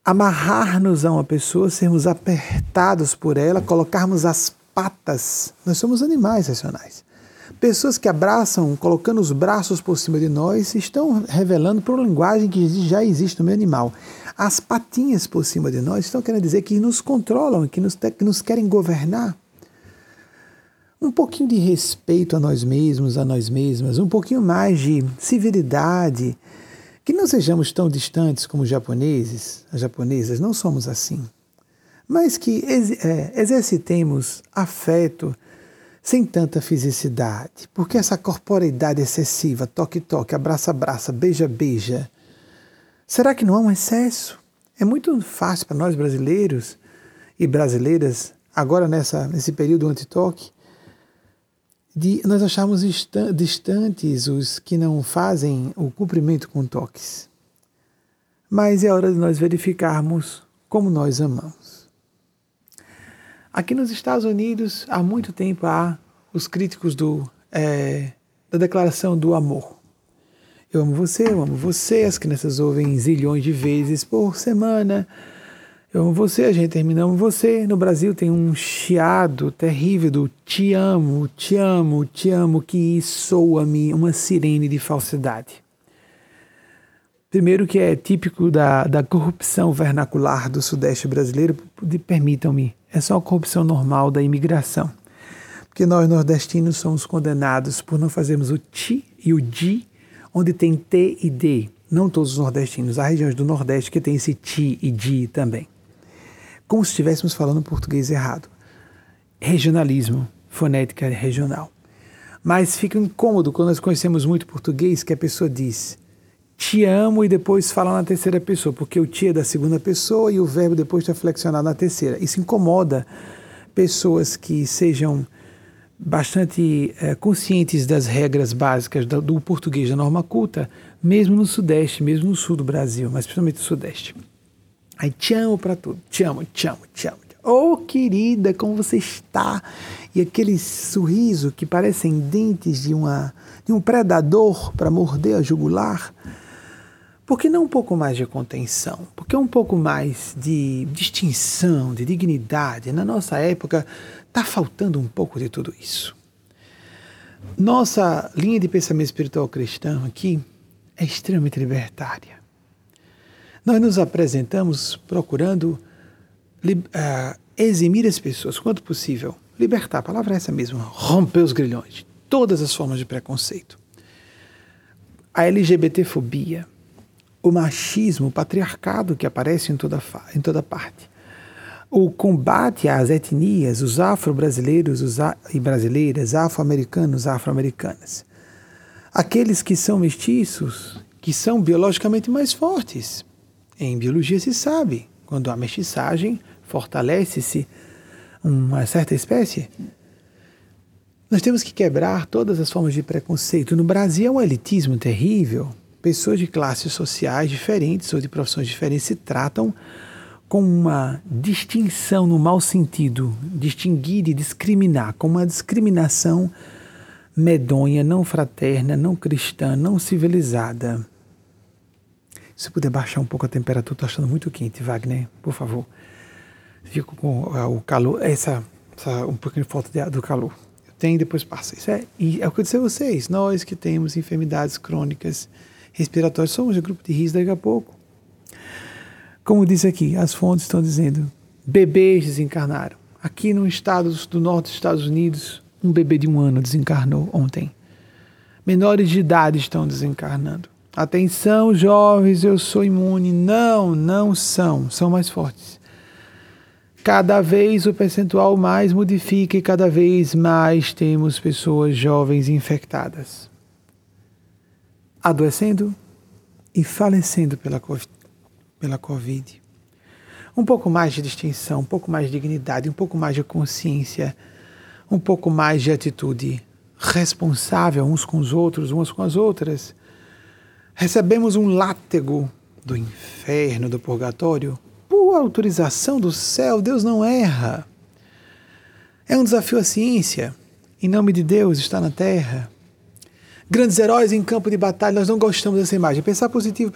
Amarrar-nos a uma pessoa, sermos apertados por ela, colocarmos as patas. Nós somos animais racionais. Pessoas que abraçam, colocando os braços por cima de nós, estão revelando por uma linguagem que já existe no meio animal. As patinhas por cima de nós estão querendo dizer que nos controlam, que nos querem governar. Um pouquinho de respeito a nós mesmos, a nós mesmas, um pouquinho mais de civilidade, que não sejamos tão distantes como os japoneses, as japonesas, não somos assim, mas que exercitemos afeto, sem tanta fisicidade, porque essa corporeidade excessiva, toque-toque, abraça-abraça, beija-beija, será que não há um excesso? É muito fácil para nós brasileiros e brasileiras, agora nesse período anti-toque, de nós acharmos distantes os que não fazem o cumprimento com toques. Mas é hora de nós verificarmos como nós amamos. Aqui nos Estados Unidos, há muito tempo, há os críticos da declaração do amor. Eu amo você, as crianças ouvem zilhões de vezes por semana. Eu amo você, a gente termina amo você. No Brasil tem um chiado terrível do te amo, te amo, te amo, que soa-me uma sirene de falsidade. Primeiro que é típico da corrupção vernacular do Sudeste brasileiro, permitam-me, é só a corrupção normal da imigração. Porque nós nordestinos somos condenados por não fazermos o ti e o di, onde tem t e d. Não todos os nordestinos, há regiões do Nordeste que tem esse ti e di também. Como se estivéssemos falando português errado. Regionalismo, fonética regional. Mas fica incômodo quando nós conhecemos muito português que a pessoa diz te amo e depois fala na terceira pessoa, porque o te é da segunda pessoa e o verbo depois está flexionado na terceira. Isso incomoda pessoas que sejam bastante conscientes das regras básicas do português da norma culta, mesmo no Sudeste, mesmo no Sul do Brasil, mas principalmente no Sudeste. Aí te amo para tudo, te amo, te amo, te amo. Ô, querida, como você está? E aquele sorriso que parecem dentes de um predador para morder a jugular. Por que não um pouco mais de contenção? Por que um pouco mais de distinção, de dignidade? Na nossa época está faltando um pouco de tudo isso. Nossa linha de pensamento espiritual cristão aqui é extremamente libertária. Nós nos apresentamos procurando eximir as pessoas, quanto possível, libertar, a palavra é essa mesmo, romper os grilhões, todas as formas de preconceito. A LGBTfobia, o machismo, o patriarcado que aparece em toda parte. O combate às etnias, os afro-brasileiros e brasileiras, afro-americanos, afro-americanas. Aqueles que são mestiços, que são biologicamente mais fortes. Em biologia se sabe, quando há mestiçagem, fortalece-se uma certa espécie. Nós temos que quebrar todas as formas de preconceito. No Brasil é um elitismo terrível. Pessoas de classes sociais diferentes ou de profissões diferentes se tratam com uma distinção no mau sentido, distinguir e discriminar, com uma discriminação medonha, não fraterna, não cristã, não civilizada. Se puder baixar um pouco a temperatura, estou achando muito quente, Wagner, por favor. Fico com o calor, um pouquinho de falta do calor. Tem, depois passa. Isso é o que eu disse a vocês, nós que temos enfermidades crônicas respiratórias, somos um grupo de risco daqui a pouco. Como diz aqui, as fontes estão dizendo, bebês desencarnaram. Aqui no estado do norte dos Estados Unidos, um bebê de 1 ano desencarnou ontem. Menores de idade estão desencarnando. Atenção, jovens, eu sou imune. Não são mais fortes. Cada vez o percentual mais modifica e cada vez mais temos pessoas jovens infectadas, adoecendo e falecendo pela Covid. Um pouco mais de distinção, um pouco mais de dignidade, um pouco mais de consciência, um pouco mais de atitude responsável uns com os outros, umas com as outras. Recebemos um látego do inferno, do purgatório, por autorização do céu. Deus não erra. É um desafio à ciência. Em nome de Deus está na terra. Grandes heróis em campo de batalha, nós não gostamos dessa imagem. Pensar positivo,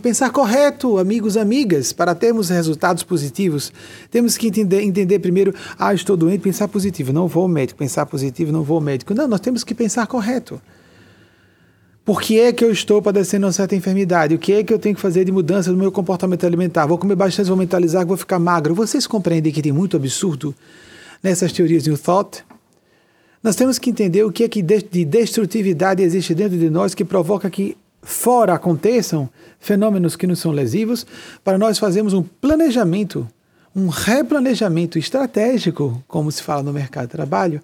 pensar correto, amigos, amigas, para termos resultados positivos, temos que entender primeiro, estou doente, pensar positivo, não vou ao médico, pensar positivo, não vou ao médico. Não, nós temos que pensar correto. Por que é que eu estou padecendo uma certa enfermidade? O que é que eu tenho que fazer de mudança no meu comportamento alimentar? Vou comer bastante, vou mentalizar, vou ficar magro. Vocês compreendem que tem muito absurdo nessas teorias New Thought? Nós temos que entender o que é que de destrutividade existe dentro de nós que provoca que fora aconteçam fenômenos que nos são lesivos, para nós fazermos um planejamento, um replanejamento estratégico, como se fala no mercado de trabalho,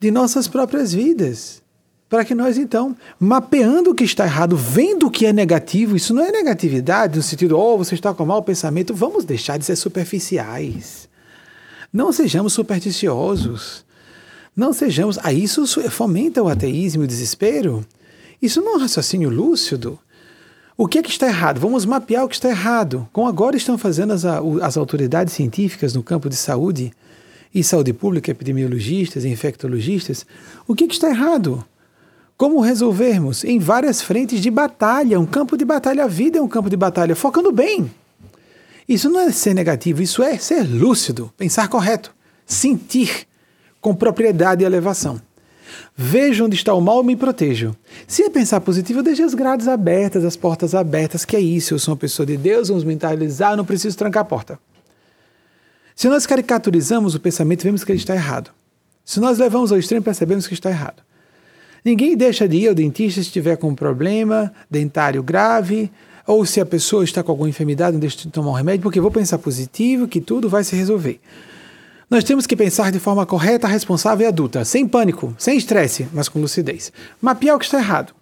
de nossas próprias vidas, para que nós, então, mapeando o que está errado, vendo o que é negativo, isso não é negatividade, no sentido, você está com mau pensamento, vamos deixar de ser superficiais. Não sejamos supersticiosos. Não sejamos... Isso fomenta o ateísmo e o desespero. Isso não é um raciocínio lúcido. O que é que está errado? Vamos mapear o que está errado. Como agora estão fazendo as autoridades científicas no campo de saúde, e saúde pública, epidemiologistas, infectologistas, o que é que está errado? Como resolvermos em várias frentes de batalha? Um campo de batalha, a vida é um campo de batalha, focando bem. Isso não é ser negativo, isso é ser lúcido, pensar correto, sentir com propriedade e elevação. Vejo onde está o mal e me protejo. Se é pensar positivo, eu deixo as grades abertas, as portas abertas, que é isso, eu sou uma pessoa de Deus, vamos mentalizar, eu não preciso trancar a porta. Se nós caricaturizamos o pensamento, vemos que ele está errado. Se nós levamos ao extremo, percebemos que está errado. Ninguém deixa de ir ao dentista se tiver com um problema dentário grave, ou se a pessoa está com alguma enfermidade, não deixa de tomar um remédio, porque vou pensar positivo, que tudo vai se resolver. Nós temos que pensar de forma correta, responsável e adulta, sem pânico, sem estresse, mas com lucidez. Mapear o que está errado.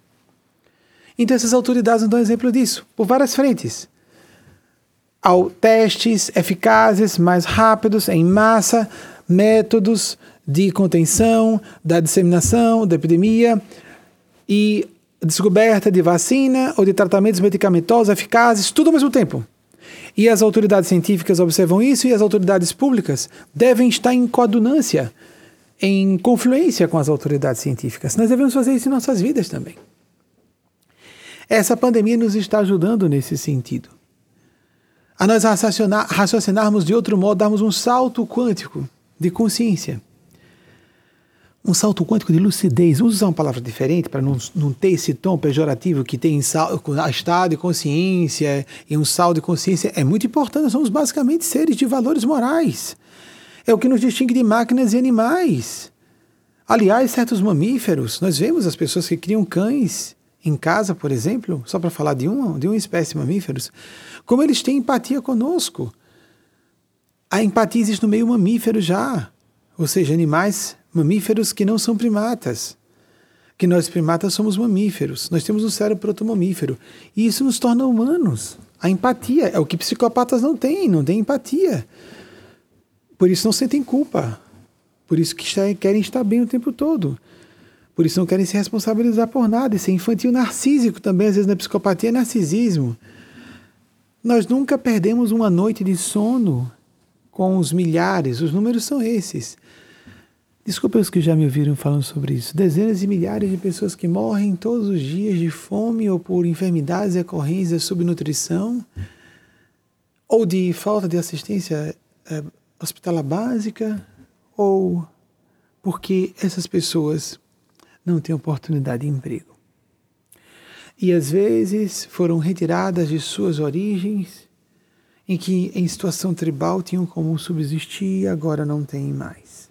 Então essas autoridades nos dão exemplo disso, por várias frentes. Ao testes eficazes, mais rápidos, em massa, métodos de contenção, da disseminação, da epidemia e descoberta de vacina ou de tratamentos medicamentosos eficazes, tudo ao mesmo tempo. E as autoridades científicas observam isso e as autoridades públicas devem estar em coadunância, em confluência com as autoridades científicas. Nós devemos fazer isso em nossas vidas também. Essa pandemia nos está ajudando nesse sentido. A nós raciocinarmos de outro modo, darmos um salto quântico de consciência. Um salto quântico de lucidez. Vamos usar uma palavra diferente para não ter esse tom pejorativo que tem estado de consciência e um salto de consciência. É muito importante, nós somos basicamente seres de valores morais. É o que nos distingue de máquinas e animais. Aliás, certos mamíferos, nós vemos as pessoas que criam cães em casa, por exemplo, só para falar de uma espécie de mamíferos, como eles têm empatia conosco. A empatia existe no meio mamífero já, ou seja, animais, mamíferos que não são primatas, que nós primatas somos mamíferos, nós temos um cérebro protomamífero, e isso nos torna humanos. A empatia é o que psicopatas não têm empatia, por isso não sentem culpa, por isso que querem estar bem o tempo todo. Por isso não querem se responsabilizar por nada. Isso é infantil narcísico também, às vezes na psicopatia é narcisismo. Nós nunca perdemos uma noite de sono com os milhares, os números são esses. Desculpa os que já me ouviram falando sobre isso. Dezenas de milhares de pessoas que morrem todos os dias de fome ou por enfermidades decorrentes da subnutrição ou de falta de assistência hospitalar básica ou porque essas pessoas não tem oportunidade de emprego. E às vezes foram retiradas de suas origens, em que em situação tribal tinham como subsistir, agora não têm mais.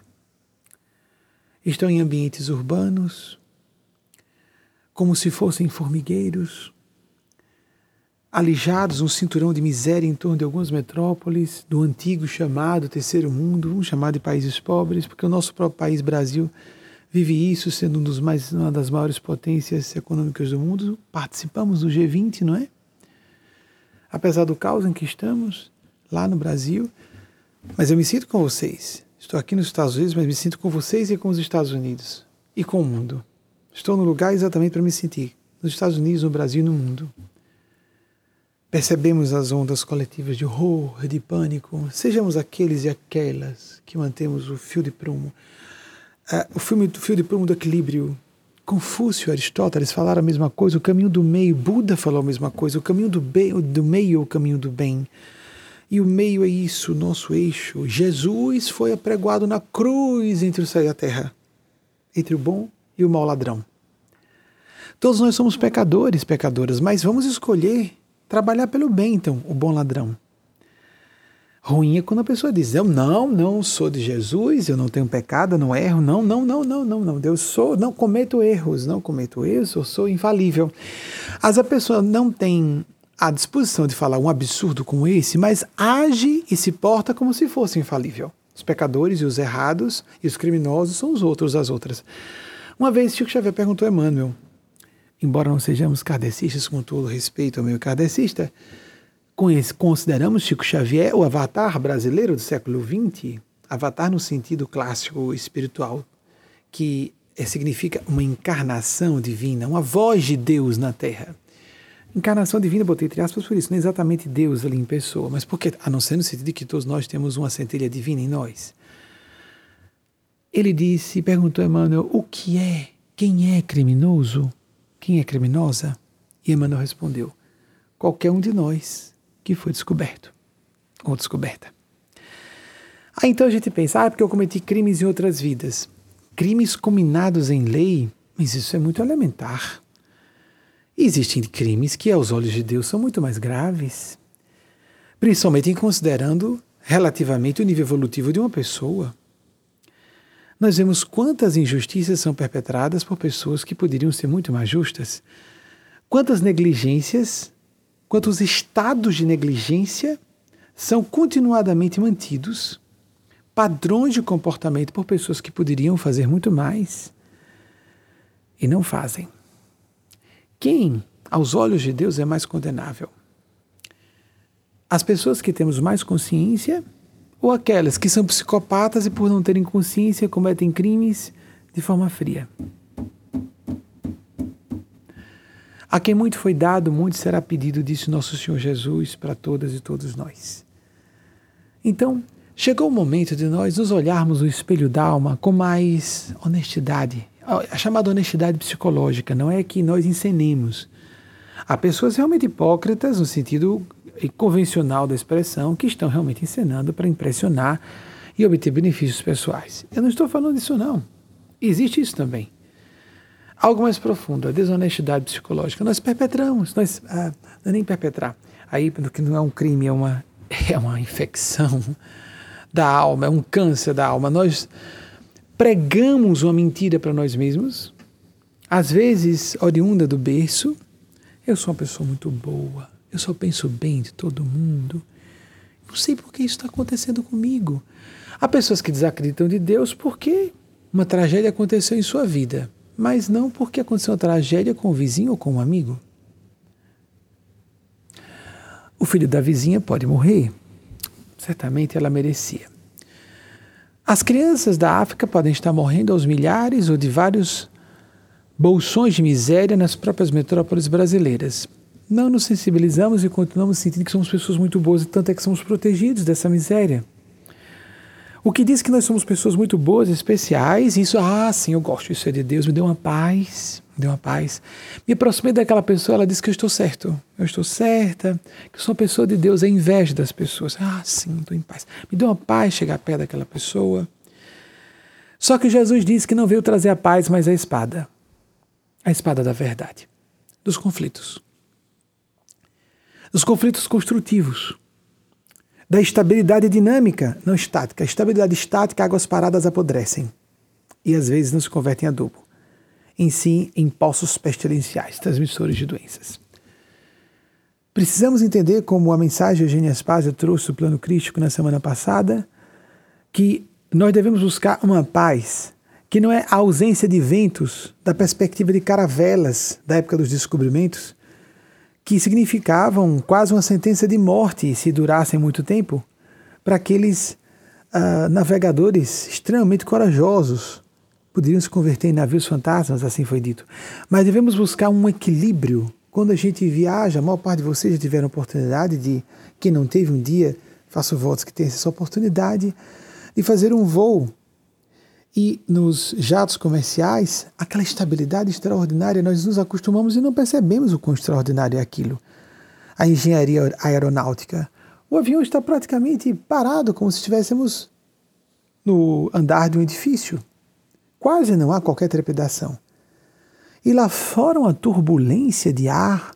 Estão em ambientes urbanos, como se fossem formigueiros, alijados num cinturão de miséria em torno de algumas metrópoles, do antigo chamado Terceiro Mundo, um chamado de países pobres, porque o nosso próprio país, Brasil, vive isso, sendo uma das maiores potências econômicas do mundo. Participamos do G20, não é? Apesar do caos em que estamos, lá no Brasil. Mas eu me sinto com vocês. Estou aqui nos Estados Unidos, mas me sinto com vocês e com os Estados Unidos. E com o mundo. Estou no lugar exatamente para me sentir. Nos Estados Unidos, no Brasil e no mundo. Percebemos as ondas coletivas de horror, de pânico. Sejamos aqueles e aquelas que mantemos o fio de prumo. O fio de prumo do equilíbrio. Confúcio e Aristóteles falaram a mesma coisa, o caminho do meio. Buda falou a mesma coisa, o caminho do meio é o caminho do bem. E o meio é isso, o nosso eixo. Jesus foi apregoado na cruz entre o céu e a terra, entre o bom e o mau ladrão. Todos nós somos pecadores, pecadoras, mas vamos escolher trabalhar pelo bem, então, o bom ladrão. Ruim é quando a pessoa diz, eu não sou de Jesus, eu não tenho pecado, eu não erro, não, eu sou, não cometo erros, eu sou infalível. Mas a pessoa não tem a disposição de falar um absurdo como esse, mas age e se porta como se fosse infalível. Os pecadores e os errados e os criminosos são os outros, as outras. Uma vez Chico Xavier perguntou a Emmanuel, embora não sejamos kardecistas, com todo respeito ao meio kardecista, consideramos Chico Xavier o avatar brasileiro do século XX, avatar no sentido clássico espiritual, que significa uma encarnação divina, uma voz de Deus na Terra. Encarnação divina, botei entre aspas por isso, não é exatamente Deus ali em pessoa, mas porque, a não ser no sentido de que todos nós temos uma centelha divina em nós. Ele disse, perguntou a Emmanuel, o que é? Quem é criminoso? Quem é criminosa? E Emmanuel respondeu, qualquer um de nós que foi descoberto, ou descoberta. Aí então a gente pensa, porque eu cometi crimes em outras vidas. Crimes cominados em lei, mas isso é muito elementar. Existem crimes que aos olhos de Deus são muito mais graves, principalmente considerando relativamente o nível evolutivo de uma pessoa. Nós vemos quantas injustiças são perpetradas por pessoas que poderiam ser muito mais justas, quantas negligências, quantos estados de negligência são continuadamente mantidos, padrões de comportamento por pessoas que poderiam fazer muito mais e não fazem. Quem, aos olhos de Deus, é mais condenável? As pessoas que temos mais consciência ou aquelas que são psicopatas e por não terem consciência cometem crimes de forma fria? A quem muito foi dado, muito será pedido, disse Nosso Senhor Jesus para todas e todos nós. Então, chegou o momento de nós nos olharmos no espelho da alma com mais honestidade. A chamada honestidade psicológica não é que nós encenemos. Há pessoas realmente hipócritas, no sentido convencional da expressão, que estão realmente encenando para impressionar e obter benefícios pessoais. Eu não estou falando disso, não. Existe isso também. Algo mais profundo, a desonestidade psicológica. Nós perpetramos, não é nem perpetrar. Aí, porque não é um crime, é uma infecção da alma, é um câncer da alma. Nós pregamos uma mentira para nós mesmos, às vezes oriunda do berço, eu sou uma pessoa muito boa, eu só penso bem de todo mundo, não sei por que isso está acontecendo comigo. Há pessoas que desacreditam de Deus porque uma tragédia aconteceu em sua vida, mas não porque aconteceu uma tragédia com o vizinho ou com um amigo. O filho da vizinha pode morrer, certamente ela merecia. As crianças da África podem estar morrendo aos milhares ou de vários bolsões de miséria nas próprias metrópoles brasileiras. Não nos sensibilizamos e continuamos sentindo que somos pessoas muito boas, e tanto é que somos protegidos dessa miséria. O que diz que nós somos pessoas muito boas, especiais, e isso, sim, eu gosto, isso é de Deus, me deu uma paz. Me aproximei daquela pessoa, ela disse que eu estou certo, eu estou certa, que eu sou uma pessoa de Deus, é inveja das pessoas. Sim, estou em paz. Me deu uma paz chegar perto daquela pessoa. Só que Jesus disse que não veio trazer a paz, mas a espada da verdade, dos conflitos construtivos, da estabilidade dinâmica, não estática. A estabilidade estática, águas paradas apodrecem e às vezes não se convertem em adubo, em si, em poços pestilenciais, transmissores de doenças. Precisamos entender, como a mensagem de Eugênia Spazio trouxe do plano crístico na semana passada, que nós devemos buscar uma paz que não é a ausência de ventos, da perspectiva de caravelas da época dos descobrimentos, que significavam quase uma sentença de morte se durassem muito tempo para aqueles navegadores extremamente corajosos. Poderiam se converter em navios fantasmas, assim foi dito. Mas devemos buscar um equilíbrio. Quando a gente viaja, a maior parte de vocês já tiveram a oportunidade de, quem não teve um dia, faço votos que tenha essa oportunidade, de fazer um voo. E nos jatos comerciais, aquela estabilidade extraordinária, nós nos acostumamos e não percebemos o quão extraordinário é aquilo. A engenharia aeronáutica. O avião está praticamente parado, como se estivéssemos no andar de um edifício. Quase não há qualquer trepidação. E lá fora, uma turbulência de ar,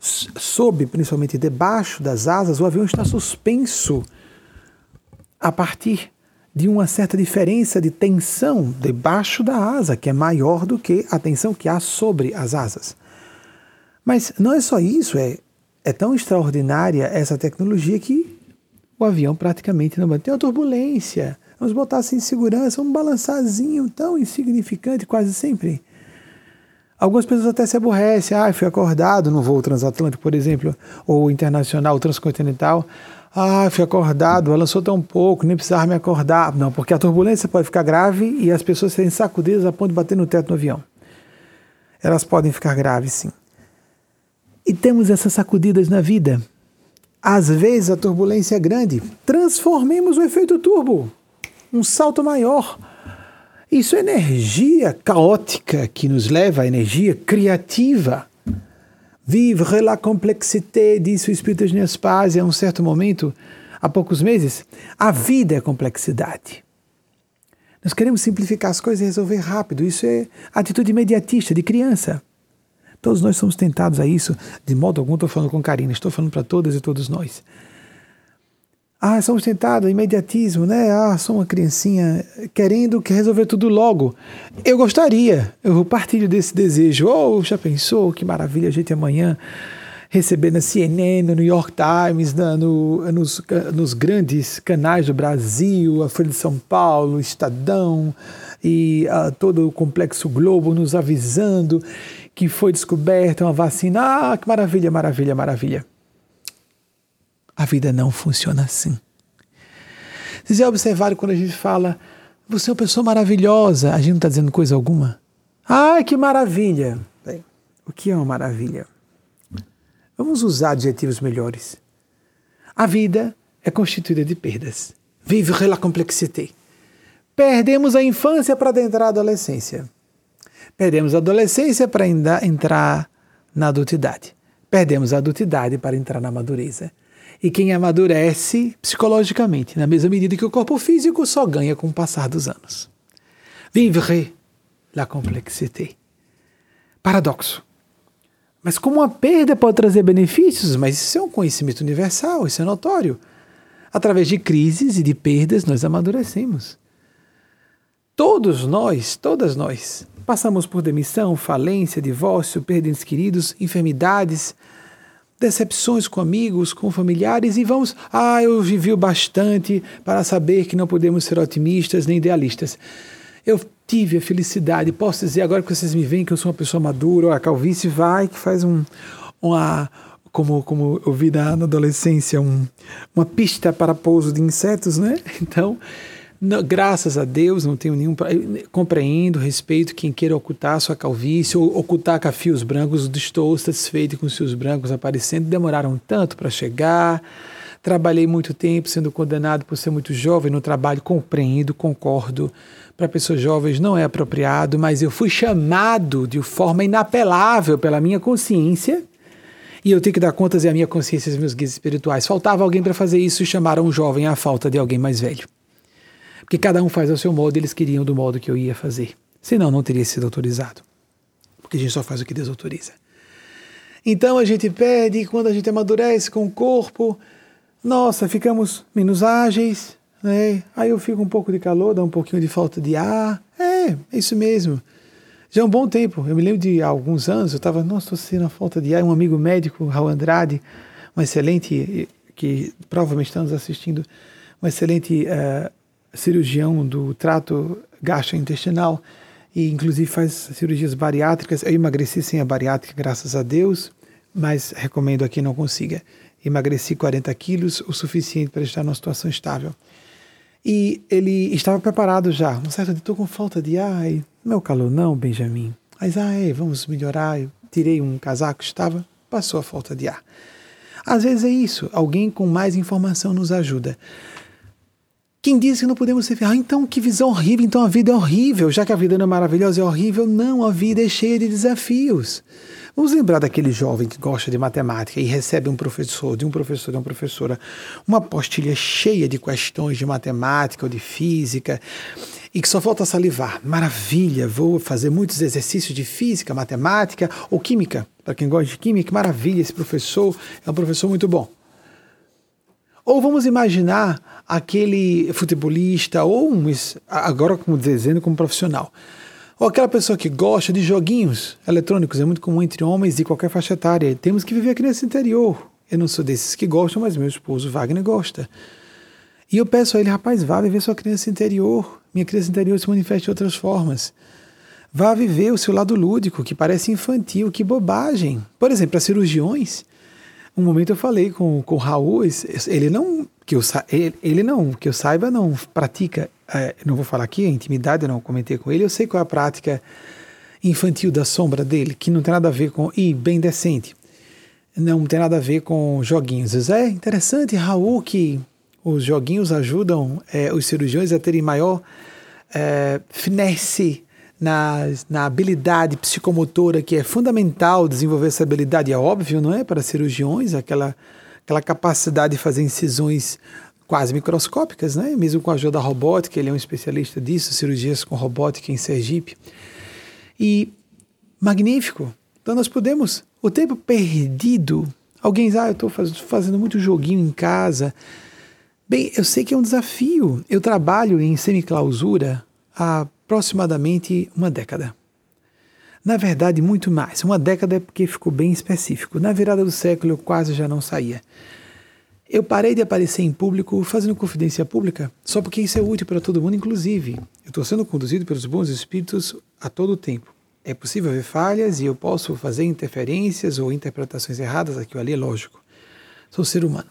sob, principalmente debaixo das asas, o avião está suspenso a partir de uma certa diferença de tensão debaixo da asa, que é maior do que a tensão que há sobre as asas. Mas não é só isso, é tão extraordinária essa tecnologia que o avião praticamente não mantém uma turbulência. Vamos botar assim em segurança, um balançazinho tão insignificante quase sempre. Algumas pessoas até se aborrecem, fui acordado num voo transatlântico, por exemplo, ou internacional, ou transcontinental, fui acordado, balançou tão pouco, nem precisava me acordar. Não, porque a turbulência pode ficar grave e as pessoas serem sacudidas a ponto de bater no teto do avião. Elas podem ficar graves, sim. E temos essas sacudidas na vida. Às vezes a turbulência é grande. Transformemos o efeito turbo, um salto maior. Isso é energia caótica que nos leva à energia criativa. Vivre la complexité, disse o espírito de Eugênia Spazio a um certo momento, há poucos meses. A vida é complexidade. Nós queremos simplificar as coisas e resolver rápido. Isso é atitude imediatista, de criança. Todos nós somos tentados a isso. De modo algum, estou falando com Karina, estou falando para todas e todos nós. Somos tentados a imediatismo, né? Sou uma criancinha querendo resolver tudo logo. Eu gostaria, eu partilho desse desejo. Já pensou? Que maravilha a gente amanhã receber na CNN, no New York Times, nos grandes canais do Brasil, a Folha de São Paulo, Estadão e todo o Complexo Globo nos avisando que foi descoberta uma vacina. Que maravilha, maravilha, maravilha. A vida não funciona assim. Vocês já observaram quando a gente fala, você é uma pessoa maravilhosa, a gente não está dizendo coisa alguma? Que maravilha! Bem, o que é uma maravilha? Vamos usar adjetivos melhores. A vida é constituída de perdas. Vivre la complexité. Perdemos a infância para adentrar a adolescência. Perdemos a adolescência para entrar na adultidade. Perdemos a adultidade para entrar na madureza. E quem amadurece psicologicamente, na mesma medida que o corpo físico, só ganha com o passar dos anos. Vivre la complexité. Paradoxo. Mas como uma perda pode trazer benefícios? Mas isso é um conhecimento universal, isso é notório. Através de crises e de perdas, nós amadurecemos. Todos nós, todas nós, Passamos por demissão, falência, divórcio, perda de queridos, enfermidades, decepções com amigos, com familiares, e vamos... Ah, eu vivi o bastante para saber que não podemos ser otimistas nem idealistas. Eu tive a felicidade, posso dizer agora que vocês me veem que eu sou uma pessoa madura, a calvície vai, que faz como eu vi na adolescência, uma pista para pouso de insetos, né? Então... Não, graças a Deus, não tenho nenhum... Compreendo, respeito quem queira ocultar a sua calvície ou ocultar com fios brancos. Estou satisfeito com os fios brancos aparecendo. Demoraram tanto para chegar. Trabalhei muito tempo sendo condenado por ser muito jovem no trabalho. Compreendo, concordo. Para pessoas jovens não é apropriado, mas eu fui chamado de forma inapelável pela minha consciência. E eu tenho que dar contas à minha consciência e aos meus guias espirituais. Faltava alguém para fazer isso e chamaram um jovem à falta de alguém mais velho. Porque cada um faz ao seu modo, eles queriam do modo que eu ia fazer. Senão, não teria sido autorizado. Porque a gente só faz o que Deus autoriza. Então, a gente pede, quando a gente amadurece com o corpo, nossa, ficamos menos ágeis, né? Aí eu fico um pouco de calor, dá um pouquinho de falta de ar. É isso mesmo. Já é um bom tempo. Eu me lembro de há alguns anos, eu estava, nossa, estou sentindo a falta de ar. Um amigo médico, Raul Andrade, um excelente, que provavelmente está nos assistindo, um excelente... cirurgião do trato gastrointestinal e inclusive faz cirurgias bariátricas. Eu emagreci sem a bariátrica, graças a Deus, mas recomendo a quem não consiga. Emagreci 40 quilos, o suficiente para estar numa situação estável. E ele estava preparado já. Um certo dia, estou com falta de ar, não é o calor não, Benjamin. Mas, vamos melhorar. Eu tirei um casaco, passou a falta de ar. Às vezes é isso, alguém com mais informação nos ajuda. Quem disse que não podemos ser felizes? Então que visão horrível, então a vida é horrível, já que a vida não é maravilhosa, é horrível. Não, a vida é cheia de desafios. Vamos lembrar daquele jovem que gosta de matemática e recebe um professor, de uma professora, uma apostila cheia de questões de matemática ou de física e que só falta salivar. Maravilha, vou fazer muitos exercícios de física, matemática ou química. Para quem gosta de química, maravilha, esse professor é um professor muito bom. Ou vamos imaginar aquele futebolista, agora como dizendo como profissional, ou aquela pessoa que gosta de joguinhos eletrônicos, é muito comum entre homens de qualquer faixa etária. Temos que viver aqui nesse interior. Eu não sou desses que gostam, mas meu esposo Wagner gosta. E eu peço a ele, rapaz, vá viver sua criança interior. Minha criança interior se manifesta de outras formas. Vá viver o seu lado lúdico, que parece infantil, que bobagem. Por exemplo, para cirurgiões... Um momento eu falei com o Raul, ele não, que eu saiba, não pratica, não vou falar aqui, a intimidade eu não comentei com ele, eu sei qual é a prática infantil da sombra dele, que não tem nada a ver com, bem decente, não tem nada a ver com joguinhos. É interessante, Raul, que os joguinhos ajudam os cirurgiões a terem maior finesse, na habilidade psicomotora, que é fundamental desenvolver essa habilidade, é óbvio, não é? Para cirurgiões, aquela capacidade de fazer incisões quase microscópicas, né? Mesmo com a ajuda da robótica, ele é um especialista disso, cirurgias com robótica em Sergipe. E magnífico. Então nós podemos, o tempo perdido, alguém diz, eu estou fazendo muito joguinho em casa. Bem, eu sei que é um desafio. Eu trabalho em semiclausura há aproximadamente uma década. Na verdade, muito mais. Uma década é porque ficou bem específico. Na virada do século, eu quase já não saía. Eu parei de aparecer em público, fazendo confidência pública, só porque isso é útil para todo mundo, inclusive. Eu estou sendo conduzido pelos bons espíritos a todo tempo. É possível haver falhas e eu posso fazer interferências ou interpretações erradas aqui ou ali, é lógico. Sou ser humano.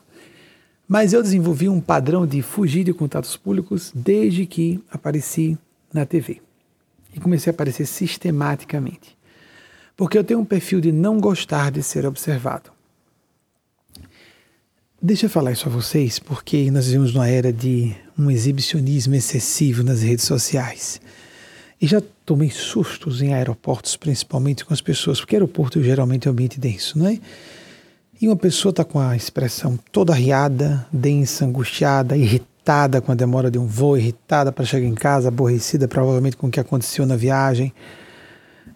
Mas eu desenvolvi um padrão de fugir de contatos públicos desde que apareci na TV, e comecei a aparecer sistematicamente, porque eu tenho um perfil de não gostar de ser observado. Deixa eu falar isso a vocês, porque nós vivemos numa era de um exibicionismo excessivo nas redes sociais, e já tomei sustos em aeroportos, principalmente com as pessoas, porque aeroporto geralmente é um ambiente denso, não é? E uma pessoa está com a expressão toda arriada, densa, angustiada, irritada com a demora de um voo, irritada para chegar em casa, aborrecida provavelmente com o que aconteceu na viagem,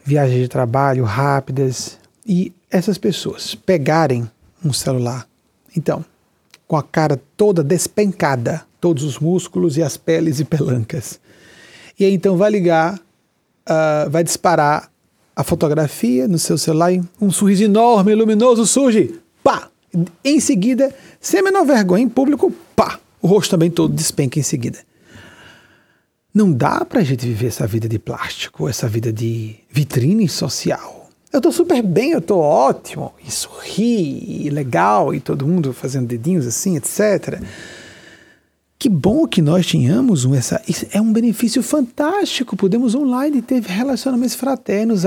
viagens de trabalho rápidas, e essas pessoas pegarem um celular, então, com a cara toda despencada, todos os músculos e as peles e pelancas, e aí então vai ligar vai disparar a fotografia no seu celular e um sorriso enorme, luminoso surge, pá! Em seguida, sem a menor vergonha em público, pá! O rosto também todo despenca em seguida. Não dá pra gente viver essa vida de plástico, essa vida de vitrine social. Eu tô super bem, eu tô ótimo, e sorri, e legal, e todo mundo fazendo dedinhos assim, etc. Que bom que nós tínhamos isso é um benefício fantástico, podemos online ter relacionamentos fraternos.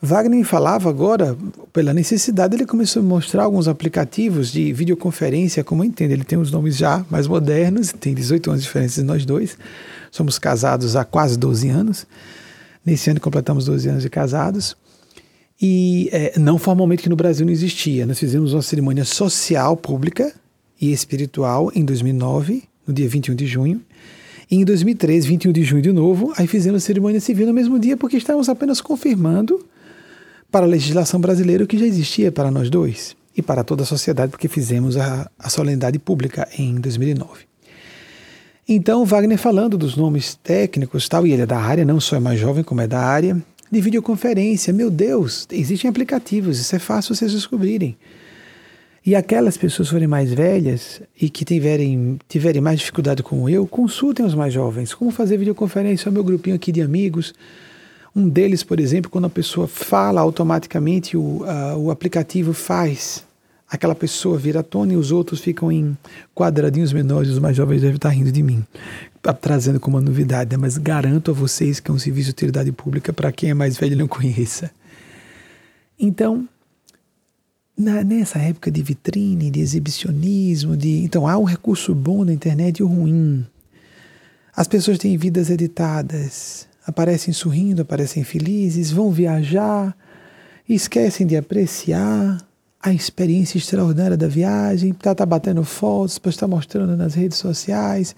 Wagner falava agora, pela necessidade, ele começou a mostrar alguns aplicativos de videoconferência, como eu entendo, ele tem os nomes já mais modernos, tem 18 anos de diferença de nós dois, somos casados há quase 12 anos, nesse ano completamos 12 anos de casados, e não formalmente, que no Brasil não existia, nós fizemos uma cerimônia social, pública e espiritual em 2009, no dia 21 de junho, e em 2013, 21 de junho de novo, aí fizemos a cerimônia civil no mesmo dia, porque estávamos apenas confirmando para a legislação brasileira o que já existia para nós dois e para toda a sociedade, porque fizemos a solenidade pública em 2009. Então, Wagner falando dos nomes técnicos, tal, e ele é da área, não só é mais jovem como é da área, de videoconferência, meu Deus, existem aplicativos, isso é fácil vocês descobrirem. E aquelas pessoas forem mais velhas e que tiverem mais dificuldade como eu, consultem os mais jovens, como fazer videoconferência, o meu grupinho aqui de amigos. Um deles, por exemplo, quando a pessoa fala automaticamente, o aplicativo faz aquela pessoa vir à tona e os outros ficam em quadradinhos menores, os mais jovens devem estar rindo de mim, trazendo como uma novidade, né? Mas garanto a vocês que é um serviço de utilidade pública para quem é mais velho e não conheça. Então, nessa época de vitrine, de exibicionismo, então há o recurso bom da internet e o ruim. As pessoas têm vidas editadas, aparecem sorrindo, aparecem felizes, vão viajar, esquecem de apreciar a experiência extraordinária da viagem, está batendo fotos, está mostrando nas redes sociais.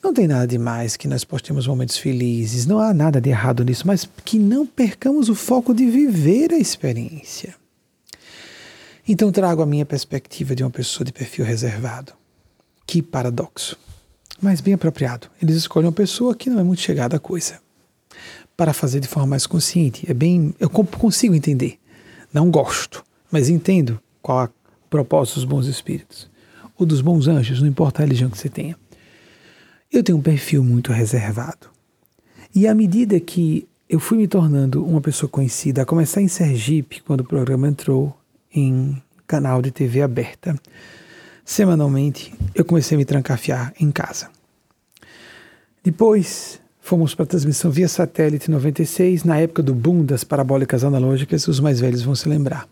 Não tem nada demais que nós postemos momentos felizes, não há nada de errado nisso, mas que não percamos o foco de viver a experiência. Então trago a minha perspectiva de uma pessoa de perfil reservado. Que paradoxo, mas bem apropriado. Eles escolhem uma pessoa que não é muito chegada à coisa, para fazer de forma mais consciente. Eu consigo entender, não gosto, mas entendo qual é o propósito dos bons espíritos, ou dos bons anjos, não importa a religião que você tenha. Eu tenho um perfil muito reservado, e à medida que eu fui me tornando uma pessoa conhecida, a começar em Sergipe, quando o programa entrou em canal de TV aberta, semanalmente eu comecei a me trancafiar em casa. Depois fomos para a transmissão via satélite 96, na época do boom das parabólicas analógicas, as mais velhas vão se lembrar.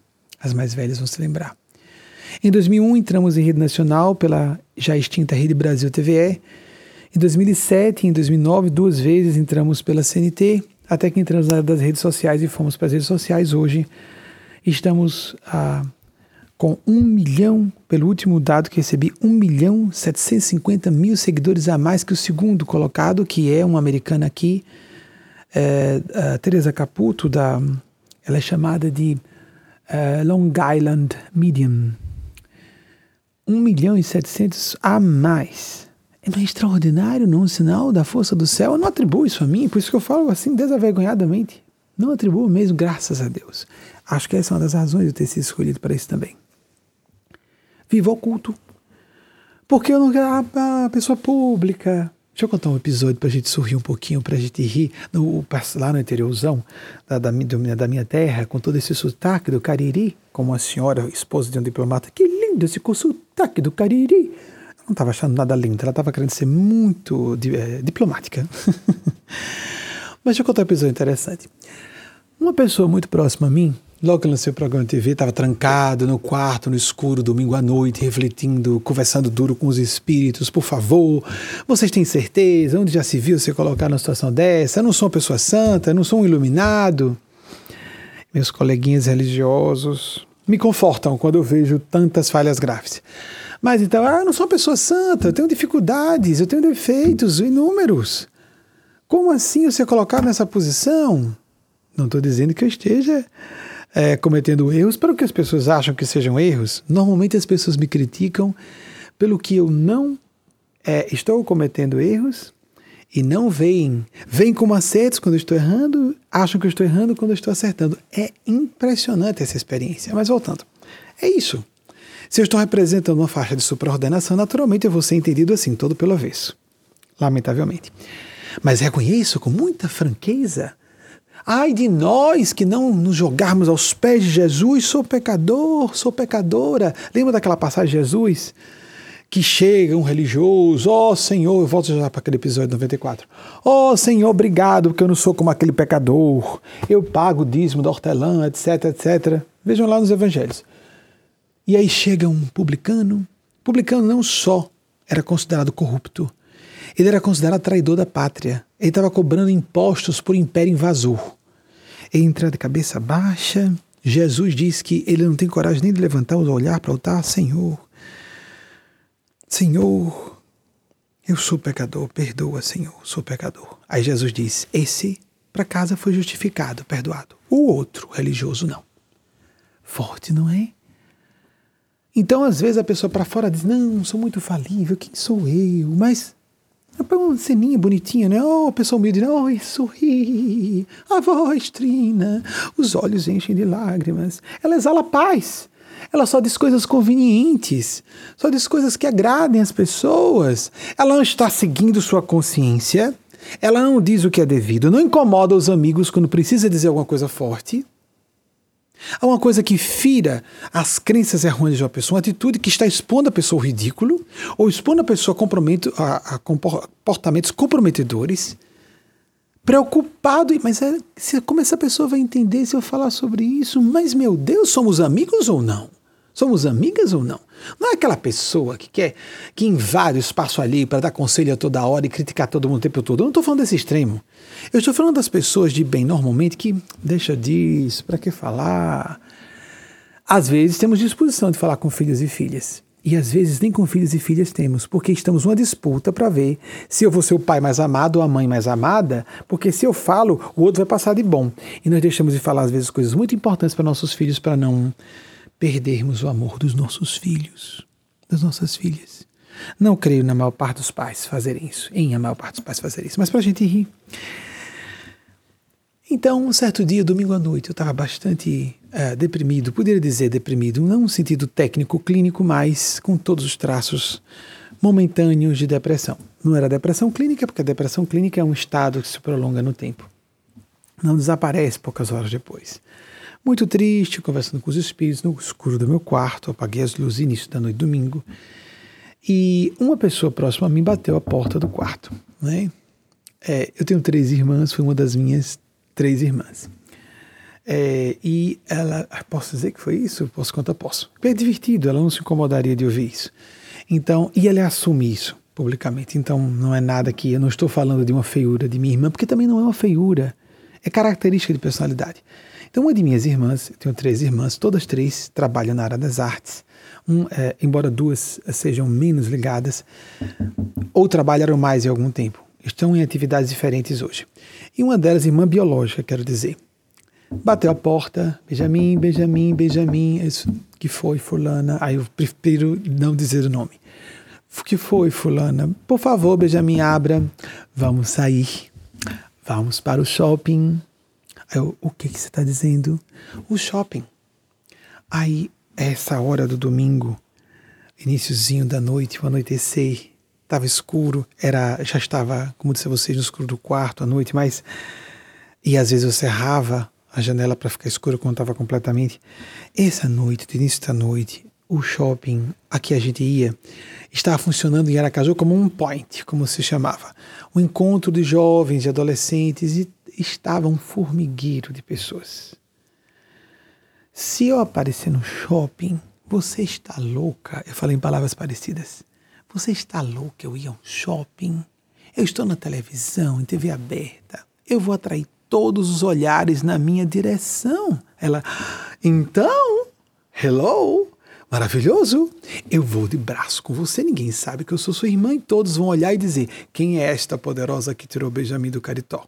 Em 2001 entramos em rede nacional pela já extinta Rede Brasil TVE, em 2007 e em 2009 duas vezes entramos pela CNT, até que entramos das redes sociais e fomos para as redes sociais. Hoje estamos com 1 milhão, pelo último dado que recebi, 1.750.000 seguidores a mais que o segundo colocado, que é uma americana aqui, a Teresa Caputo, ela é chamada de Long Island Medium. 1.700.000 a mais. Não é extraordinário, não? Um sinal da força do céu? Eu não atribuo isso a mim, por isso que eu falo assim desavergonhadamente. Não atribuo mesmo, graças a Deus. Acho que essa é uma das razões de eu ter sido escolhido para isso também. Viva o culto. Porque eu não quero a pessoa pública. Deixa eu contar um episódio para a gente sorrir um pouquinho, para a gente rir. Lá no interiorzão da minha terra, com todo esse sotaque do Cariri, como uma senhora, esposa de um diplomata. Que lindo esse sotaque do Cariri. Eu não estava achando nada lindo, ela estava querendo ser muito diplomática. Mas deixa eu contar um episódio interessante. Uma pessoa muito próxima a mim, logo que lancei o programa de TV, estava trancado no quarto, no escuro, domingo à noite, refletindo, conversando duro com os espíritos. Por favor, vocês têm certeza? Onde já se viu você colocar numa situação dessa? Eu não sou uma pessoa santa, eu não sou um iluminado. Meus coleguinhas religiosos me confortam quando eu vejo tantas falhas graves. Mas então, eu não sou uma pessoa santa, eu tenho dificuldades, eu tenho defeitos inúmeros. Como assim você colocar nessa posição? Não estou dizendo que eu esteja cometendo erros para o que as pessoas acham que sejam erros. Normalmente as pessoas me criticam pelo que eu não estou cometendo erros e não veem. Vêm como acertos quando eu estou errando, acham que eu estou errando quando eu estou acertando. É impressionante essa experiência. Mas voltando, é isso. Se eu estou representando uma faixa de superordenação, naturalmente eu vou ser entendido assim, todo pelo avesso. Lamentavelmente. Mas reconheço com muita franqueza: ai de nós que não nos jogarmos aos pés de Jesus, sou pecador, sou pecadora. Lembra daquela passagem de Jesus? Que chega um religioso, Senhor, eu volto já para aquele episódio 94. Senhor, obrigado, porque eu não sou como aquele pecador. Eu pago o dízimo da hortelã, etc, etc. Vejam lá nos evangelhos. E aí chega um publicano. Publicano não só era considerado corrupto, ele era considerado traidor da pátria. Ele estava cobrando impostos por império invasor. Ele entra de cabeça baixa. Jesus diz que ele não tem coragem nem de levantar o olhar para o altar. Senhor, eu sou pecador, perdoa, Senhor, sou pecador. Aí Jesus diz: esse para casa foi justificado, perdoado. O outro, religioso, não. Forte, não é? Então, às vezes, a pessoa para fora diz: não, sou muito falível, quem sou eu? Mas é uma ceninha bonitinha, né? A pessoa humilde, sorri, a voz trina, os olhos enchem de lágrimas, ela exala paz. Ela só diz coisas convenientes, só diz coisas que agradem as pessoas. Ela não está seguindo sua consciência, ela não diz o que é devido, não incomoda os amigos quando precisa dizer alguma coisa forte. Há uma coisa que fira as crenças errôneas de uma pessoa, uma atitude que está expondo a pessoa ao ridículo, ou expondo a pessoa a comportamentos comprometedores, preocupado, mas como essa pessoa vai entender se eu falar sobre isso? Mas, meu Deus, somos amigos ou não? Somos amigas ou não? Não é aquela pessoa que invade o espaço alheio para dar conselho a toda hora e criticar todo mundo o tempo todo. Eu não estou falando desse extremo. Eu estou falando das pessoas de bem, normalmente, que deixa disso, para que falar? Às vezes temos disposição de falar com filhos e filhas. E às vezes nem com filhos e filhas temos, porque estamos numa disputa para ver se eu vou ser o pai mais amado ou a mãe mais amada, porque se eu falo, o outro vai passar de bom. E nós deixamos de falar às vezes coisas muito importantes para nossos filhos, para não perdermos o amor dos nossos filhos, das nossas filhas. Não creio na maior parte dos pais fazerem isso, mas para a gente rir. Então, um certo dia, domingo à noite, eu estava bastante deprimido, poderia dizer deprimido, não no sentido técnico, clínico, mas com todos os traços momentâneos de depressão. Não era depressão clínica, porque a depressão clínica é um estado que se prolonga no tempo. Não desaparece poucas horas depois. Muito triste, conversando com os espíritos, no escuro do meu quarto, apaguei as luzes início da noite, domingo, e uma pessoa próxima a mim bateu a porta do quarto. Né? Eu tenho 3 irmãs, foi uma das minhas 3 irmãs. E ela, posso dizer que foi isso? Posso contar? Posso. É divertido, ela não se incomodaria de ouvir isso. Então, e ela assume isso publicamente. Então, não é nada que eu não estou falando de uma feiura de minha irmã, porque também não é uma feiura, é característica de personalidade. Então, uma de minhas irmãs, eu tenho 3 irmãs, todas 3 trabalham na área das artes. Embora 2 sejam menos ligadas, ou trabalharam mais em algum tempo. Estão em atividades diferentes hoje. E uma delas, irmã biológica, quero dizer. Bateu a porta, Benjamin, que foi, fulana? Aí eu prefiro não dizer o nome. Que foi, fulana? Por favor, Benjamin, abra. Vamos sair. Vamos para o shopping. Aí eu, o que você está dizendo? O shopping. Aí, essa hora do domingo, iniciozinho da noite, o anoitecer, estava escuro, já estava, como disse a vocês, no escuro do quarto à noite, mas, e às vezes eu cerrava a janela para ficar escuro quando estava completamente. Essa noite, do início da noite, o shopping a que a gente ia estava funcionando em Aracaju como um point, como se chamava, um encontro de jovens e adolescentes, e estava um formigueiro de pessoas. Se eu aparecer no shopping, você está louca, eu falei em palavras parecidas. Você está louco? Eu ia a um shopping? Eu estou na televisão, em TV aberta. Eu vou atrair todos os olhares na minha direção. Ela, então, hello, maravilhoso. Eu vou de braço com você, ninguém sabe que eu sou sua irmã e todos vão olhar e dizer: quem é esta poderosa que tirou Benjamin do Caritó?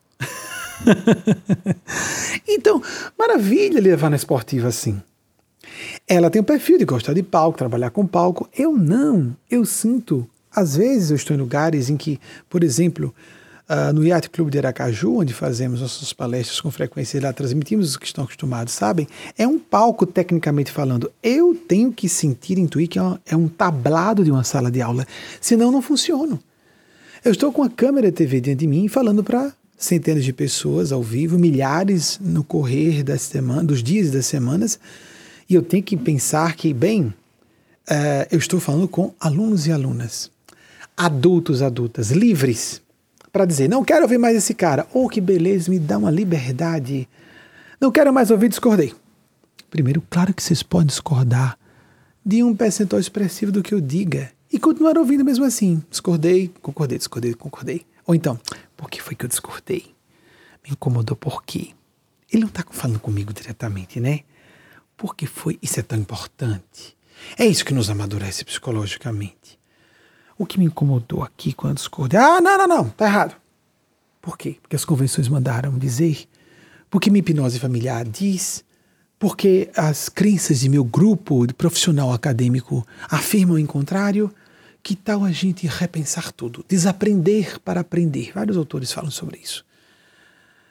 Então, maravilha levar na esportiva assim. Ela tem um perfil de gostar de palco, trabalhar com palco. Eu não. Eu sinto. Às vezes eu estou em lugares em que, por exemplo, no Yacht Clube de Aracaju, onde fazemos nossas palestras com frequência e lá transmitimos, os que estão acostumados sabem, é um palco, tecnicamente falando. Eu tenho que sentir, intuir que é um tablado de uma sala de aula, senão não funciona. Eu estou com a câmera TV diante de mim falando para centenas de pessoas ao vivo, milhares no correr das semanas, dos dias e das semanas, e eu tenho que pensar que, bem, eu estou falando com alunos e alunas, adultos, adultas, livres, para dizer, não quero ouvir mais esse cara, oh, que beleza, me dá uma liberdade, não quero mais ouvir, discordei. Primeiro, claro que vocês podem discordar de um percentual expressivo do que eu diga, e continuar ouvindo mesmo assim, discordei, concordei, discordei, concordei. Ou então, por que foi que eu discordei? Me incomodou por quê? Ele não está falando comigo diretamente, né? Por que foi? Isso é tão importante. É isso que nos amadurece psicologicamente. O que me incomodou aqui quando discordei? Ah, não, tá errado. Por quê? Porque as convenções mandaram dizer, porque minha hipnose familiar diz, porque as crenças de meu grupo de profissional acadêmico afirmam em contrário. Que tal a gente repensar tudo? Desaprender para aprender. Vários autores falam sobre isso.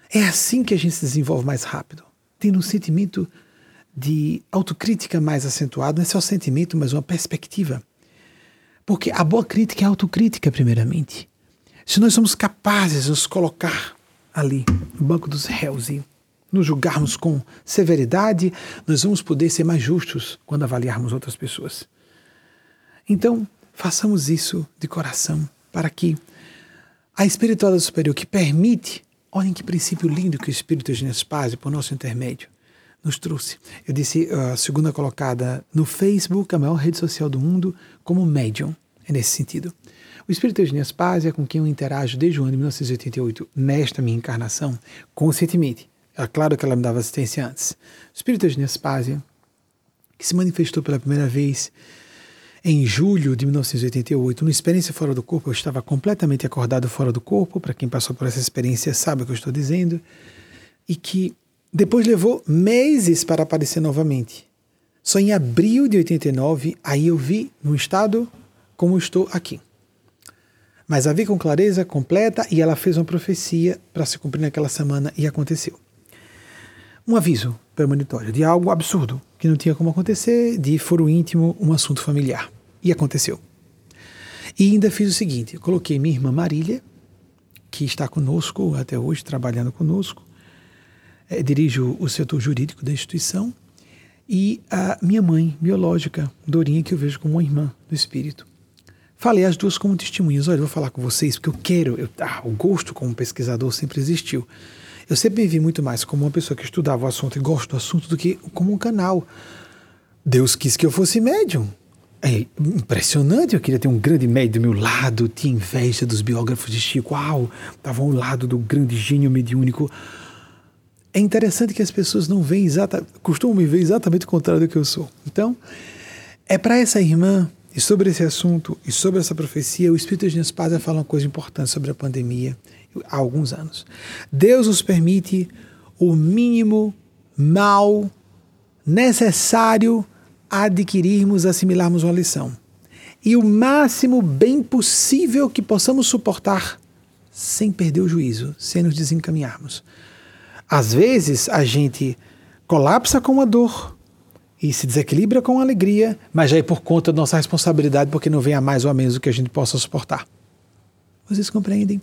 É assim que a gente se desenvolve mais rápido. Tendo um sentimento de autocrítica mais acentuado. Não é só sentimento, mas uma perspectiva. Porque a boa crítica é autocrítica, primeiramente. Se nós somos capazes de nos colocar ali, no banco dos réus e nos julgarmos com severidade, nós vamos poder ser mais justos quando avaliarmos outras pessoas. Então, façamos isso de coração para que a espiritualidade superior que permite, olhem que princípio lindo que o Espírito Eugênia Spazio, por nosso intermédio, nos trouxe. Eu disse a segunda colocada no Facebook, a maior rede social do mundo, como médium, é nesse sentido. O Espírito Eugênia Spazio é com quem eu interajo desde o ano de 1988, nesta minha encarnação, conscientemente. É claro que ela me dava assistência antes. O Espírito Eugênia Spazio, que se manifestou pela primeira vez em julho de 1988, numa experiência fora do corpo, eu estava completamente acordado fora do corpo, para quem passou por essa experiência sabe o que eu estou dizendo, e que depois levou meses para aparecer novamente. Só em abril de 89, aí eu vi num estado como estou aqui. Mas a vi com clareza completa e ela fez uma profecia para se cumprir naquela semana e aconteceu. Um aviso premonitório de algo absurdo, que não tinha como acontecer, de foro íntimo, um assunto familiar. E aconteceu. E ainda fiz o seguinte, eu coloquei minha irmã Marília, que está conosco até hoje, trabalhando conosco, dirijo o setor jurídico da instituição, e a minha mãe biológica, Dorinha, que eu vejo como uma irmã do espírito. Falei as duas como testemunhas, olha, eu vou falar com vocês, porque eu quero, o gosto como pesquisador sempre existiu. Eu sempre me vi muito mais como uma pessoa que estudava o assunto e gosta do assunto do que como um canal. Deus quis que eu fosse médium. É impressionante, eu queria ter um grande médium do meu lado, tinha inveja dos biógrafos de Chico. Uau, estava ao lado do grande gênio mediúnico. É interessante que as pessoas não veem exatamente, costumam me ver exatamente o contrário do que eu sou. Então, é para essa irmã, e sobre esse assunto, e sobre essa profecia, o Espírito de Gênesis Pazia fala uma coisa importante sobre a pandemia. Há alguns anos. Deus nos permite o mínimo mal necessário adquirirmos, assimilarmos uma lição. E o máximo bem possível que possamos suportar sem perder o juízo, sem nos desencaminharmos. Às vezes a gente colapsa com a dor e se desequilibra com a alegria, mas já é por conta da nossa responsabilidade porque não vem a mais ou a menos do que a gente possa suportar. Vocês compreendem?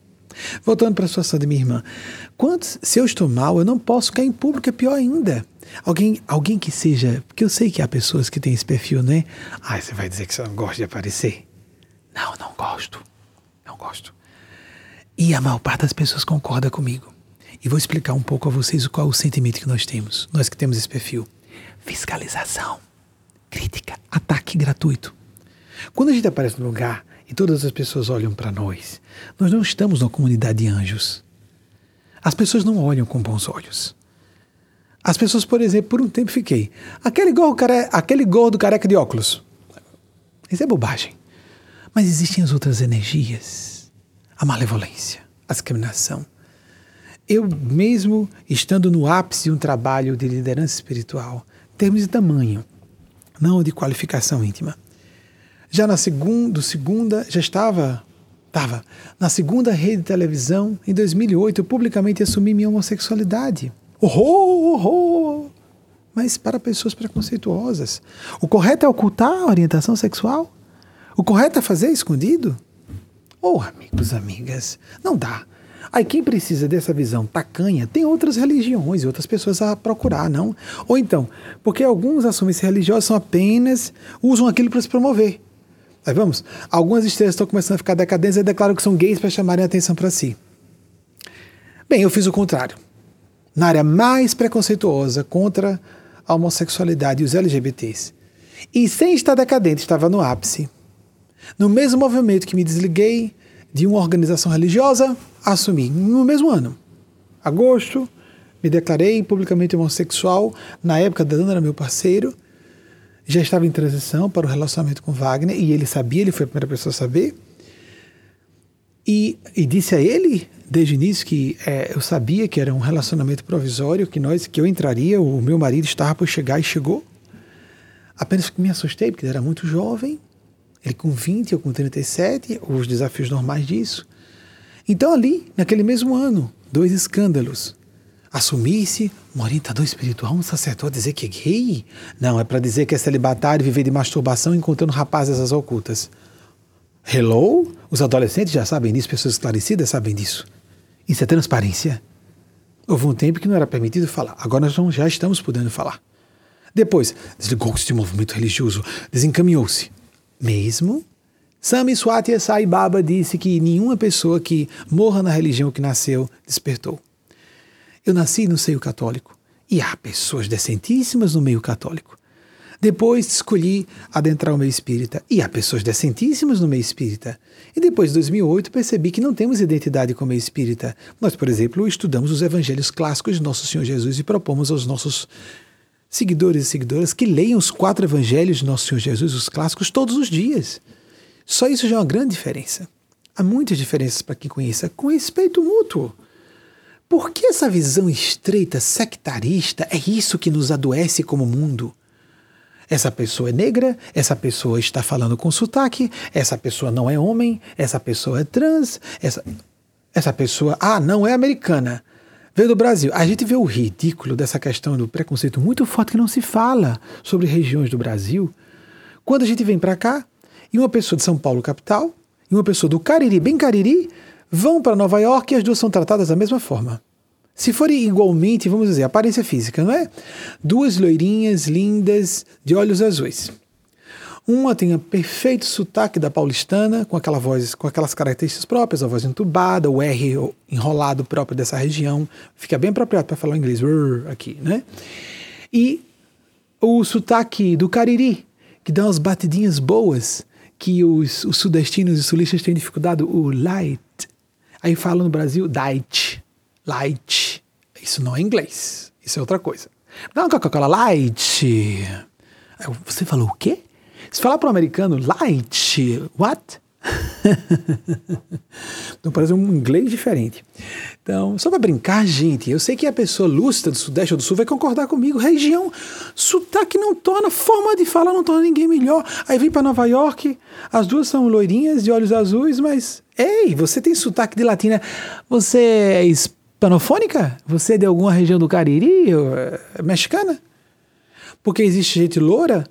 Voltando para a situação de minha irmã, se eu estou mal, eu não posso cair em público, é pior ainda. Alguém que seja, porque eu sei que há pessoas que têm esse perfil, né? Ah, você vai dizer que você não gosta de aparecer? Não, não gosto. E a maior parte das pessoas concorda comigo. E vou explicar um pouco a vocês qual é o sentimento que nós temos, nós que temos esse perfil. Fiscalização, crítica, ataque gratuito. Quando a gente aparece no lugar e todas as pessoas olham para nós não estamos numa comunidade de anjos. As pessoas não olham com bons olhos. As pessoas, por exemplo, por um tempo fiquei, aquele gordo careca de óculos. Isso é bobagem. Mas existem as outras energias, a malevolência, a discriminação. Eu mesmo, estando no ápice de um trabalho de liderança espiritual, em termos de tamanho, não de qualificação íntima, já na segunda já estava Estava. Na segunda rede de televisão, em 2008, eu publicamente assumi minha homossexualidade. Horror! Mas para pessoas preconceituosas. O correto é ocultar a orientação sexual? O correto é fazer escondido? Oh, amigos, amigas, não dá. Aí quem precisa dessa visão tacanha tem outras religiões e outras pessoas a procurar, não? Ou então, porque alguns assumem-se religiosos são apenas, usam aquilo para se promover. Aí vamos, algumas estrelas estão começando a ficar decadentes e declaram que são gays para chamarem a atenção para si. Bem, eu fiz o contrário. Na área mais preconceituosa contra a homossexualidade e os LGBTs. E sem estar decadente, estava no ápice. No mesmo movimento que me desliguei de uma organização religiosa, assumi no mesmo ano. Agosto, me declarei publicamente homossexual. Na época, Delano era meu parceiro. Já estava em transição para o relacionamento com Wagner, e ele sabia, ele foi a primeira pessoa a saber, e disse a ele, desde o início, que eu sabia que era um relacionamento provisório, que eu entraria, o meu marido estava por chegar, e chegou. Apenas que me assustei, porque ele era muito jovem, ele com 20, eu com 37, os desafios normais disso. Então ali, naquele mesmo ano, 2 escândalos. Assumir-se um orientador espiritual, um sacerdote, dizer que é gay? Não, é para dizer que é celibatário, viver de masturbação, encontrando rapazes às ocultas. Hello? Os adolescentes já sabem disso, pessoas esclarecidas sabem disso. Isso é transparência. Houve um tempo que não era permitido falar, agora nós já estamos podendo falar. Depois, desligou-se de movimento religioso, desencaminhou-se. Mesmo? Sami Swatya Sai Baba disse que nenhuma pessoa que morra na religião que nasceu despertou. Eu nasci no seio católico, e há pessoas decentíssimas no meio católico. Depois escolhi adentrar o meio espírita, e há pessoas decentíssimas no meio espírita. E depois de 2008 percebi que não temos identidade com o meio espírita. Nós, por exemplo, estudamos os evangelhos clássicos de Nosso Senhor Jesus e propomos aos nossos seguidores e seguidoras que leiam os 4 evangelhos de Nosso Senhor Jesus, os clássicos, todos os dias. Só isso já é uma grande diferença. Há muitas diferenças para quem conheça, com respeito mútuo. Por que essa visão estreita, sectarista, é isso que nos adoece como mundo? Essa pessoa é negra, essa pessoa está falando com sotaque, essa pessoa não é homem, essa pessoa é trans, essa pessoa, não é americana, veio do Brasil. A gente vê o ridículo dessa questão do preconceito muito forte que não se fala sobre regiões do Brasil. Quando a gente vem para cá, e uma pessoa de São Paulo, capital, e uma pessoa do Cariri, bem Cariri, vão para Nova York e as duas são tratadas da mesma forma. Se forem igualmente, vamos dizer, aparência física, não é? 2 loirinhas lindas de olhos azuis. Uma tem um perfeito sotaque da paulistana, com aquela voz, com aquelas características próprias, a voz entubada, o R enrolado próprio dessa região. Fica bem apropriado para falar inglês, aqui, né? E o sotaque do Cariri, que dá umas batidinhas boas, que os sudestinos e sulistas têm dificuldade, o light. Aí falam no Brasil, light, isso não é inglês, isso é outra coisa. Não, Coca-Cola, light. Aí você falou o quê? Se falar para um americano, light, what? Então parece um inglês diferente. Então, só para brincar, gente, eu sei que a pessoa lúcida do Sudeste ou do Sul vai concordar comigo, região, sotaque não torna, forma de falar não torna ninguém melhor. Aí vem para Nova York, as duas são loirinhas de olhos azuis, mas... Ei, você tem sotaque de latina, você é hispanofônica? Você é de alguma região do Cariri, mexicana? Porque existe gente loura,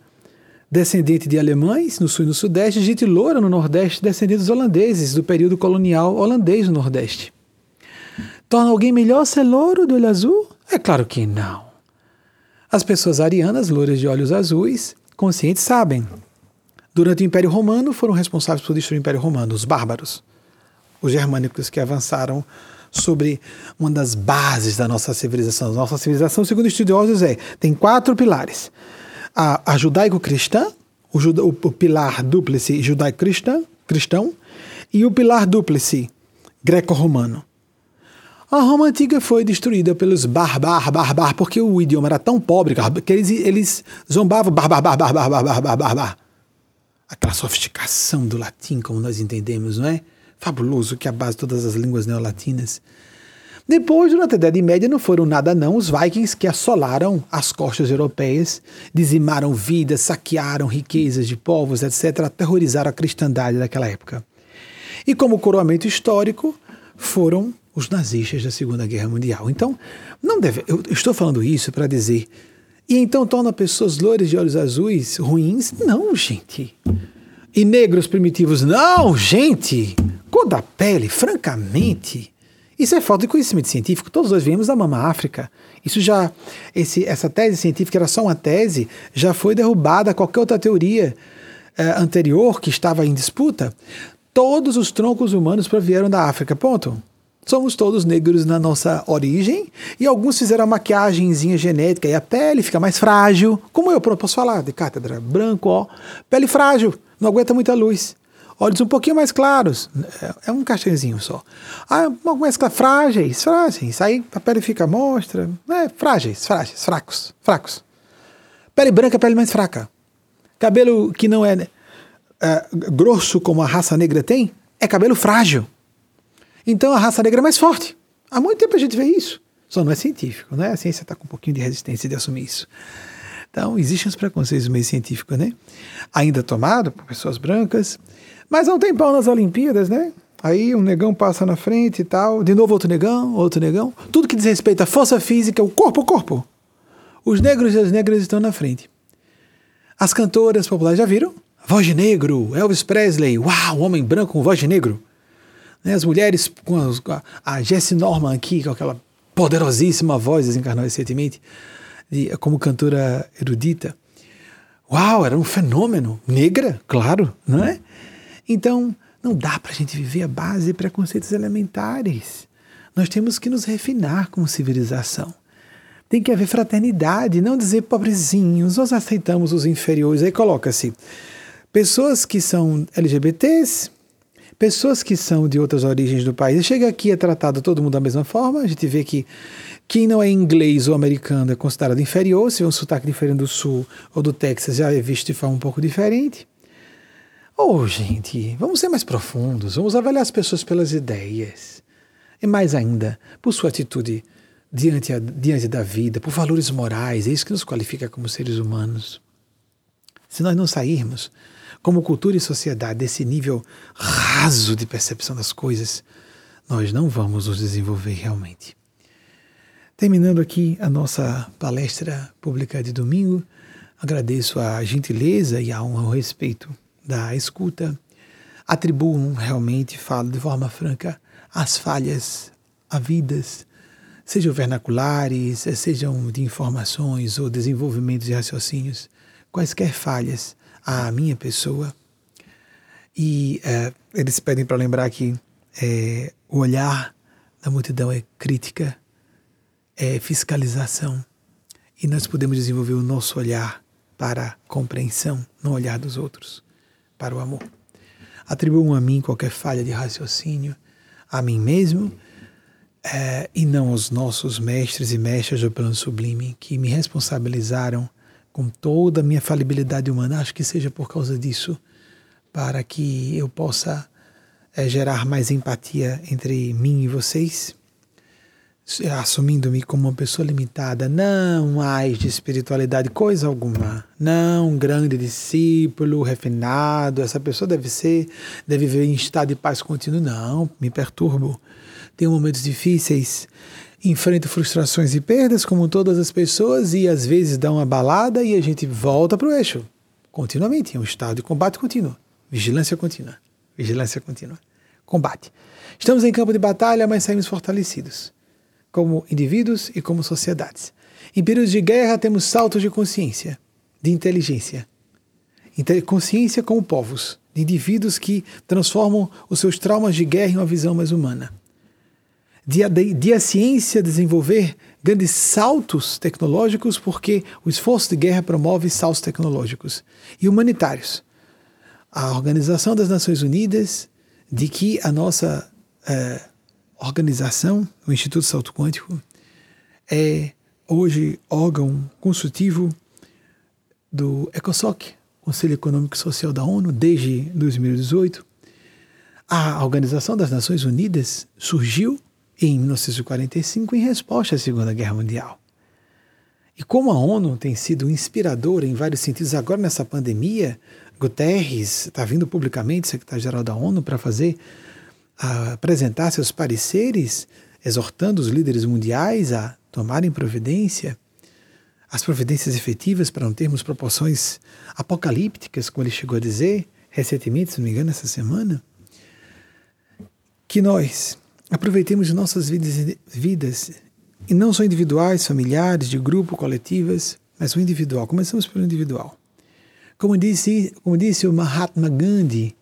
descendente de alemães no sul e no sudeste, gente loura no nordeste, descendente dos holandeses, do período colonial holandês no nordeste. Torna alguém melhor ser louro de olho azul? É claro que não. As pessoas arianas, louras de olhos azuis, conscientes sabem. Durante o Império Romano foram responsáveis por destruir o Império Romano, os bárbaros. Os germânicos que avançaram sobre uma das bases da nossa civilização. A nossa civilização, segundo estudiosos, tem 4 pilares. A judaico-cristã, o pilar dúplice judaico-cristão e o pilar dúplice greco-romano. A Roma Antiga foi destruída pelos barbar, porque o idioma era tão pobre que eles zombavam barbar. Aquela sofisticação do latim, como nós entendemos, não é? Fabuloso, que é a base de todas as línguas neolatinas. Depois, durante a Idade Média, não foram nada não os vikings que assolaram as costas europeias, dizimaram vidas, saquearam riquezas de povos, etc., aterrorizaram a cristandade daquela época. E como coroamento histórico, foram os nazistas da Segunda Guerra Mundial. Então, não deve, eu estou falando isso para dizer, e então torna pessoas loiras de olhos azuis ruins? Não, gente. E negros primitivos? Não, gente. Cor da pele, francamente. Isso é falta de conhecimento científico. Todos nós viemos da Mama África. Isso já, essa tese científica era só uma tese, já foi derrubada. Qualquer outra teoria anterior que estava em disputa, todos os troncos humanos provieram da África, ponto. Somos todos negros na nossa origem e alguns fizeram a maquiagemzinha genética e a pele fica mais frágil. Como eu posso falar de cátedra, branco, ó, pele frágil, não aguenta muita luz. Olhos um pouquinho mais claros, é um castanhozinho só. Ah, mais claro, frágeis, aí a pele fica à mostra, né? Frágeis, fracos. Pele branca, pele mais fraca. Cabelo que não é grosso como a raça negra tem, é cabelo frágil. Então a raça negra é mais forte. Há muito tempo a gente vê isso. Só não é científico, né? A ciência está com um pouquinho de resistência de assumir isso. Então existem os preconceitos meio científicos, né? Ainda tomado por pessoas brancas. Mas há um tempão nas Olimpíadas, né? Aí um negão passa na frente e tal. De novo outro negão. Tudo que diz respeito à força física, o corpo. Os negros e as negras estão na frente. As cantoras populares já viram? Voz de negro, Elvis Presley. Uau, homem branco com voz de negro. Né, as mulheres com a Jessie Norman aqui, com aquela poderosíssima voz desencarnada recentemente, como cantora erudita. Uau, era um fenômeno. Negra, claro, não é? Então, não dá para a gente viver à base de preconceitos elementares. Nós temos que nos refinar como civilização. Tem que haver fraternidade, não dizer pobrezinhos, nós aceitamos os inferiores. Aí coloca-se pessoas que são LGBTs, pessoas que são de outras origens do país. E chega aqui, é tratado todo mundo da mesma forma. A gente vê que quem não é inglês ou americano é considerado inferior. Se é um sotaque diferente do Sul ou do Texas, já é visto de forma um pouco diferente. Oh, gente, vamos ser mais profundos, vamos avaliar as pessoas pelas ideias. E mais ainda, por sua atitude diante da vida, por valores morais, é isso que nos qualifica como seres humanos. Se nós não sairmos, como cultura e sociedade, desse nível raso de percepção das coisas, nós não vamos nos desenvolver realmente. Terminando aqui a nossa palestra pública de domingo, agradeço a gentileza e a honra, o respeito da escuta, atribuam realmente, falo de forma franca, as falhas, a vidas, sejam vernaculares, sejam de informações ou desenvolvimentos de raciocínios, quaisquer falhas à minha pessoa. E eles pedem para lembrar que o olhar da multidão é crítica, é fiscalização, e nós podemos desenvolver o nosso olhar para a compreensão no olhar dos outros, para o amor. Atribuam a mim qualquer falha de raciocínio, a mim mesmo, e não aos nossos mestres e mestras do plano sublime, que me responsabilizaram com toda a minha falibilidade humana. Acho que seja por causa disso, para que eu possa gerar mais empatia entre mim e vocês, assumindo-me como uma pessoa limitada, não mais de espiritualidade, coisa alguma, não um grande discípulo, refinado, essa pessoa deve viver em estado de paz contínuo, não, me perturbo. Tenho momentos difíceis, enfrento frustrações e perdas, como todas as pessoas, e às vezes dá uma balada e a gente volta para o eixo, continuamente, é um estado de combate contínuo, vigilância contínua, combate. Estamos em campo de batalha, mas saímos fortalecidos, como indivíduos e como sociedades. Em períodos de guerra temos saltos de consciência, de inteligência, consciência como povos, de indivíduos que transformam os seus traumas de guerra em uma visão mais humana. De a ciência desenvolver grandes saltos tecnológicos, porque o esforço de guerra promove saltos tecnológicos e humanitários. A Organização das Nações Unidas, de que a nossa organização, o Instituto Salto Quântico, é hoje órgão consultivo do ECOSOC, Conselho Econômico e Social da ONU, desde 2018. A Organização das Nações Unidas surgiu em 1945 em resposta à Segunda Guerra Mundial. E como a ONU tem sido inspiradora em vários sentidos agora nessa pandemia, Guterres está vindo publicamente, secretário-geral da ONU, para apresentar seus pareceres, exortando os líderes mundiais a tomarem providência, as providências efetivas para não termos proporções apocalípticas, como ele chegou a dizer recentemente, se não me engano, essa semana, que nós aproveitemos de nossas vidas, e não só individuais, familiares, de grupo, coletivas, mas o individual. Começamos pelo individual. Como disse o Mahatma Gandhi,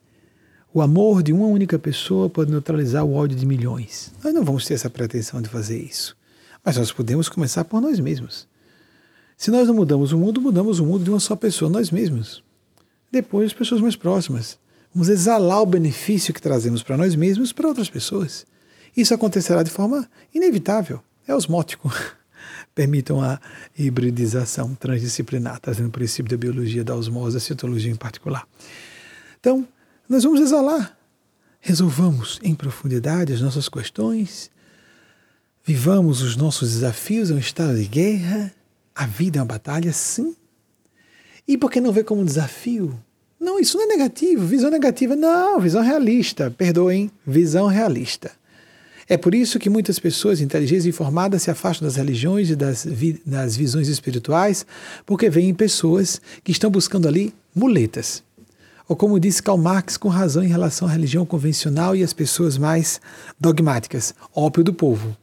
o amor de uma única pessoa pode neutralizar o ódio de milhões. Nós não vamos ter essa pretensão de fazer isso, mas nós podemos começar por nós mesmos. Se nós não mudamos o mundo, mudamos o mundo de uma só pessoa, nós mesmos. Depois, as pessoas mais próximas. Vamos exalar o benefício que trazemos para nós mesmos para outras pessoas. Isso acontecerá de forma inevitável. É osmótico. Permitam a hibridização transdisciplinar, trazendo o princípio da biologia, da osmose, da citologia em particular. Então, nós vamos exalar. Resolvamos em profundidade as nossas questões. Vivamos os nossos desafios. É um estado de guerra. A vida é uma batalha, sim. E por que não ver como um desafio? Não, isso não é negativo. Visão negativa, não. Visão realista. Perdoem. Visão realista. É por isso que muitas pessoas inteligentes e informadas se afastam das religiões e das visões espirituais, porque veem pessoas que estão buscando ali muletas. Ou como disse Karl Marx, com razão em relação à religião convencional e às pessoas mais dogmáticas. Ópio do povo.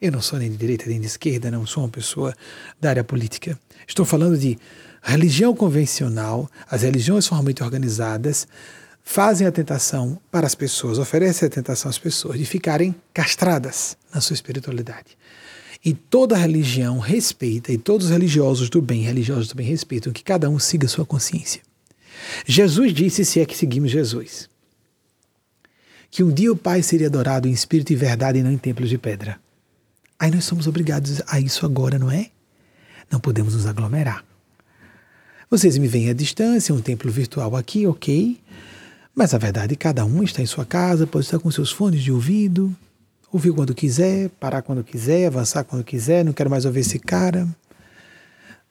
Eu não sou nem de direita nem de esquerda, não sou uma pessoa da área política. Estou falando de religião convencional, as religiões formalmente organizadas, fazem a tentação para as pessoas, oferecem a tentação às pessoas de ficarem castradas na sua espiritualidade. E toda religião respeita, e todos os religiosos do bem respeitam, que cada um siga a sua consciência. Jesus disse, se é que seguimos Jesus, que um dia o Pai seria adorado em espírito e verdade e não em templos de pedra. Aí nós somos obrigados a isso agora, não é? Não podemos nos aglomerar. Vocês me veem à distância, um templo virtual aqui, ok? Mas a verdade, cada um está em sua casa, pode estar com seus fones de ouvido, ouvir quando quiser, parar quando quiser, avançar quando quiser, não quero mais ouvir esse cara.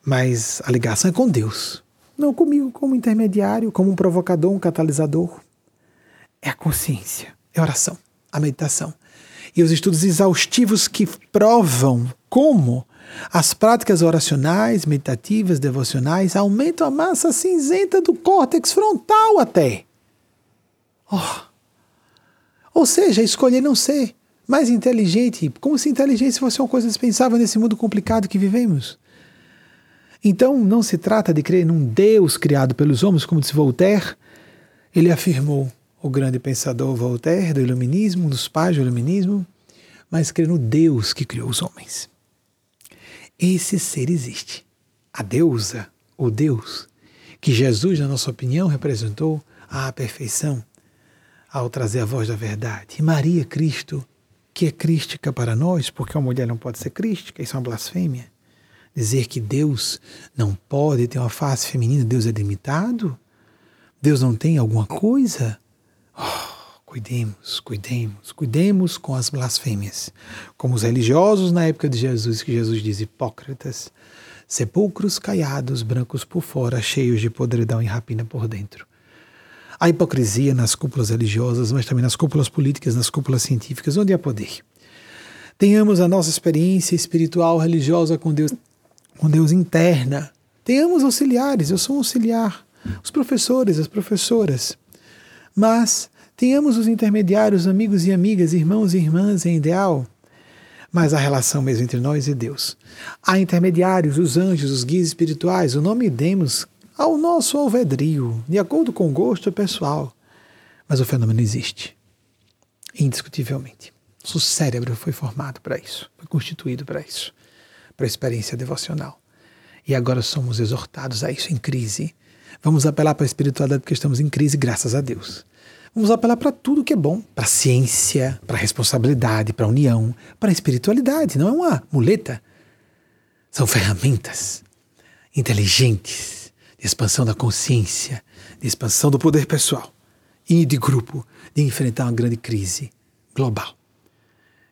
Mas a ligação é com Deus, não comigo, como intermediário, como um provocador, um catalisador. É a consciência, é a oração, a meditação. E os estudos exaustivos que provam como as práticas oracionais, meditativas, devocionais aumentam a massa cinzenta do córtex frontal até. Ou seja, escolher não ser mais inteligente, como se inteligência fosse uma coisa dispensável nesse mundo complicado que vivemos. Então, não se trata de crer num Deus criado pelos homens, como disse Voltaire. Ele afirmou, o grande pensador Voltaire, do iluminismo, um dos pais do iluminismo, mas crer no Deus que criou os homens. Esse ser existe. A deusa, ou Deus, que Jesus, na nossa opinião, representou à perfeição, ao trazer a voz da verdade. E Maria Cristo, que é crística para nós, porque uma mulher não pode ser crística, isso é uma blasfêmia. Dizer que Deus não pode ter uma face feminina, Deus é limitado? Deus não tem alguma coisa? Cuidemos com as blasfêmias. Como os religiosos na época de Jesus, que Jesus diz, hipócritas, sepulcros caiados, brancos por fora, cheios de podridão e rapina por dentro. A hipocrisia nas cúpulas religiosas, mas também nas cúpulas políticas, nas cúpulas científicas, onde há poder. Tenhamos a nossa experiência espiritual, religiosa com Deus interna. Tenhamos auxiliares, eu sou um auxiliar, os professores, as professoras. Mas tenhamos os intermediários, amigos e amigas, irmãos e irmãs em ideal, mas a relação mesmo entre nós e Deus. Há intermediários, os anjos, os guias espirituais, o nome demos ao nosso alvedrio, de acordo com o gosto pessoal. Mas o fenômeno existe, indiscutivelmente. Nosso cérebro foi formado para isso, foi constituído para isso, para a experiência devocional. E agora somos exortados a isso em crise. Vamos apelar para a espiritualidade porque estamos em crise, graças a Deus. Vamos apelar para tudo que é bom, para a ciência, para a responsabilidade, para a união, para a espiritualidade. Não é uma muleta, são ferramentas inteligentes, de expansão da consciência, de expansão do poder pessoal e de grupo, de enfrentar uma grande crise global.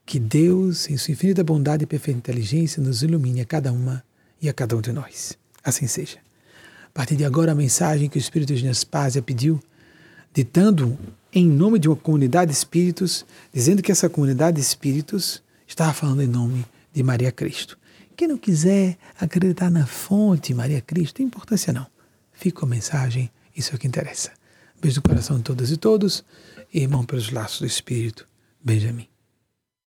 Que Deus, em sua infinita bondade e perfeita inteligência, nos ilumine a cada uma e a cada um de nós. Assim seja. A partir de agora, a mensagem que o Espírito Eugênia Spazio pediu, ditando em nome de uma comunidade de espíritos, dizendo que essa comunidade de espíritos estava falando em nome de Maria Cristo. Quem não quiser acreditar na fonte Maria Cristo, não tem importância não. Fica com a mensagem, isso é o que interessa. Beijo no coração de todas e todos, e irmão pelos laços do Espírito, Benjamin.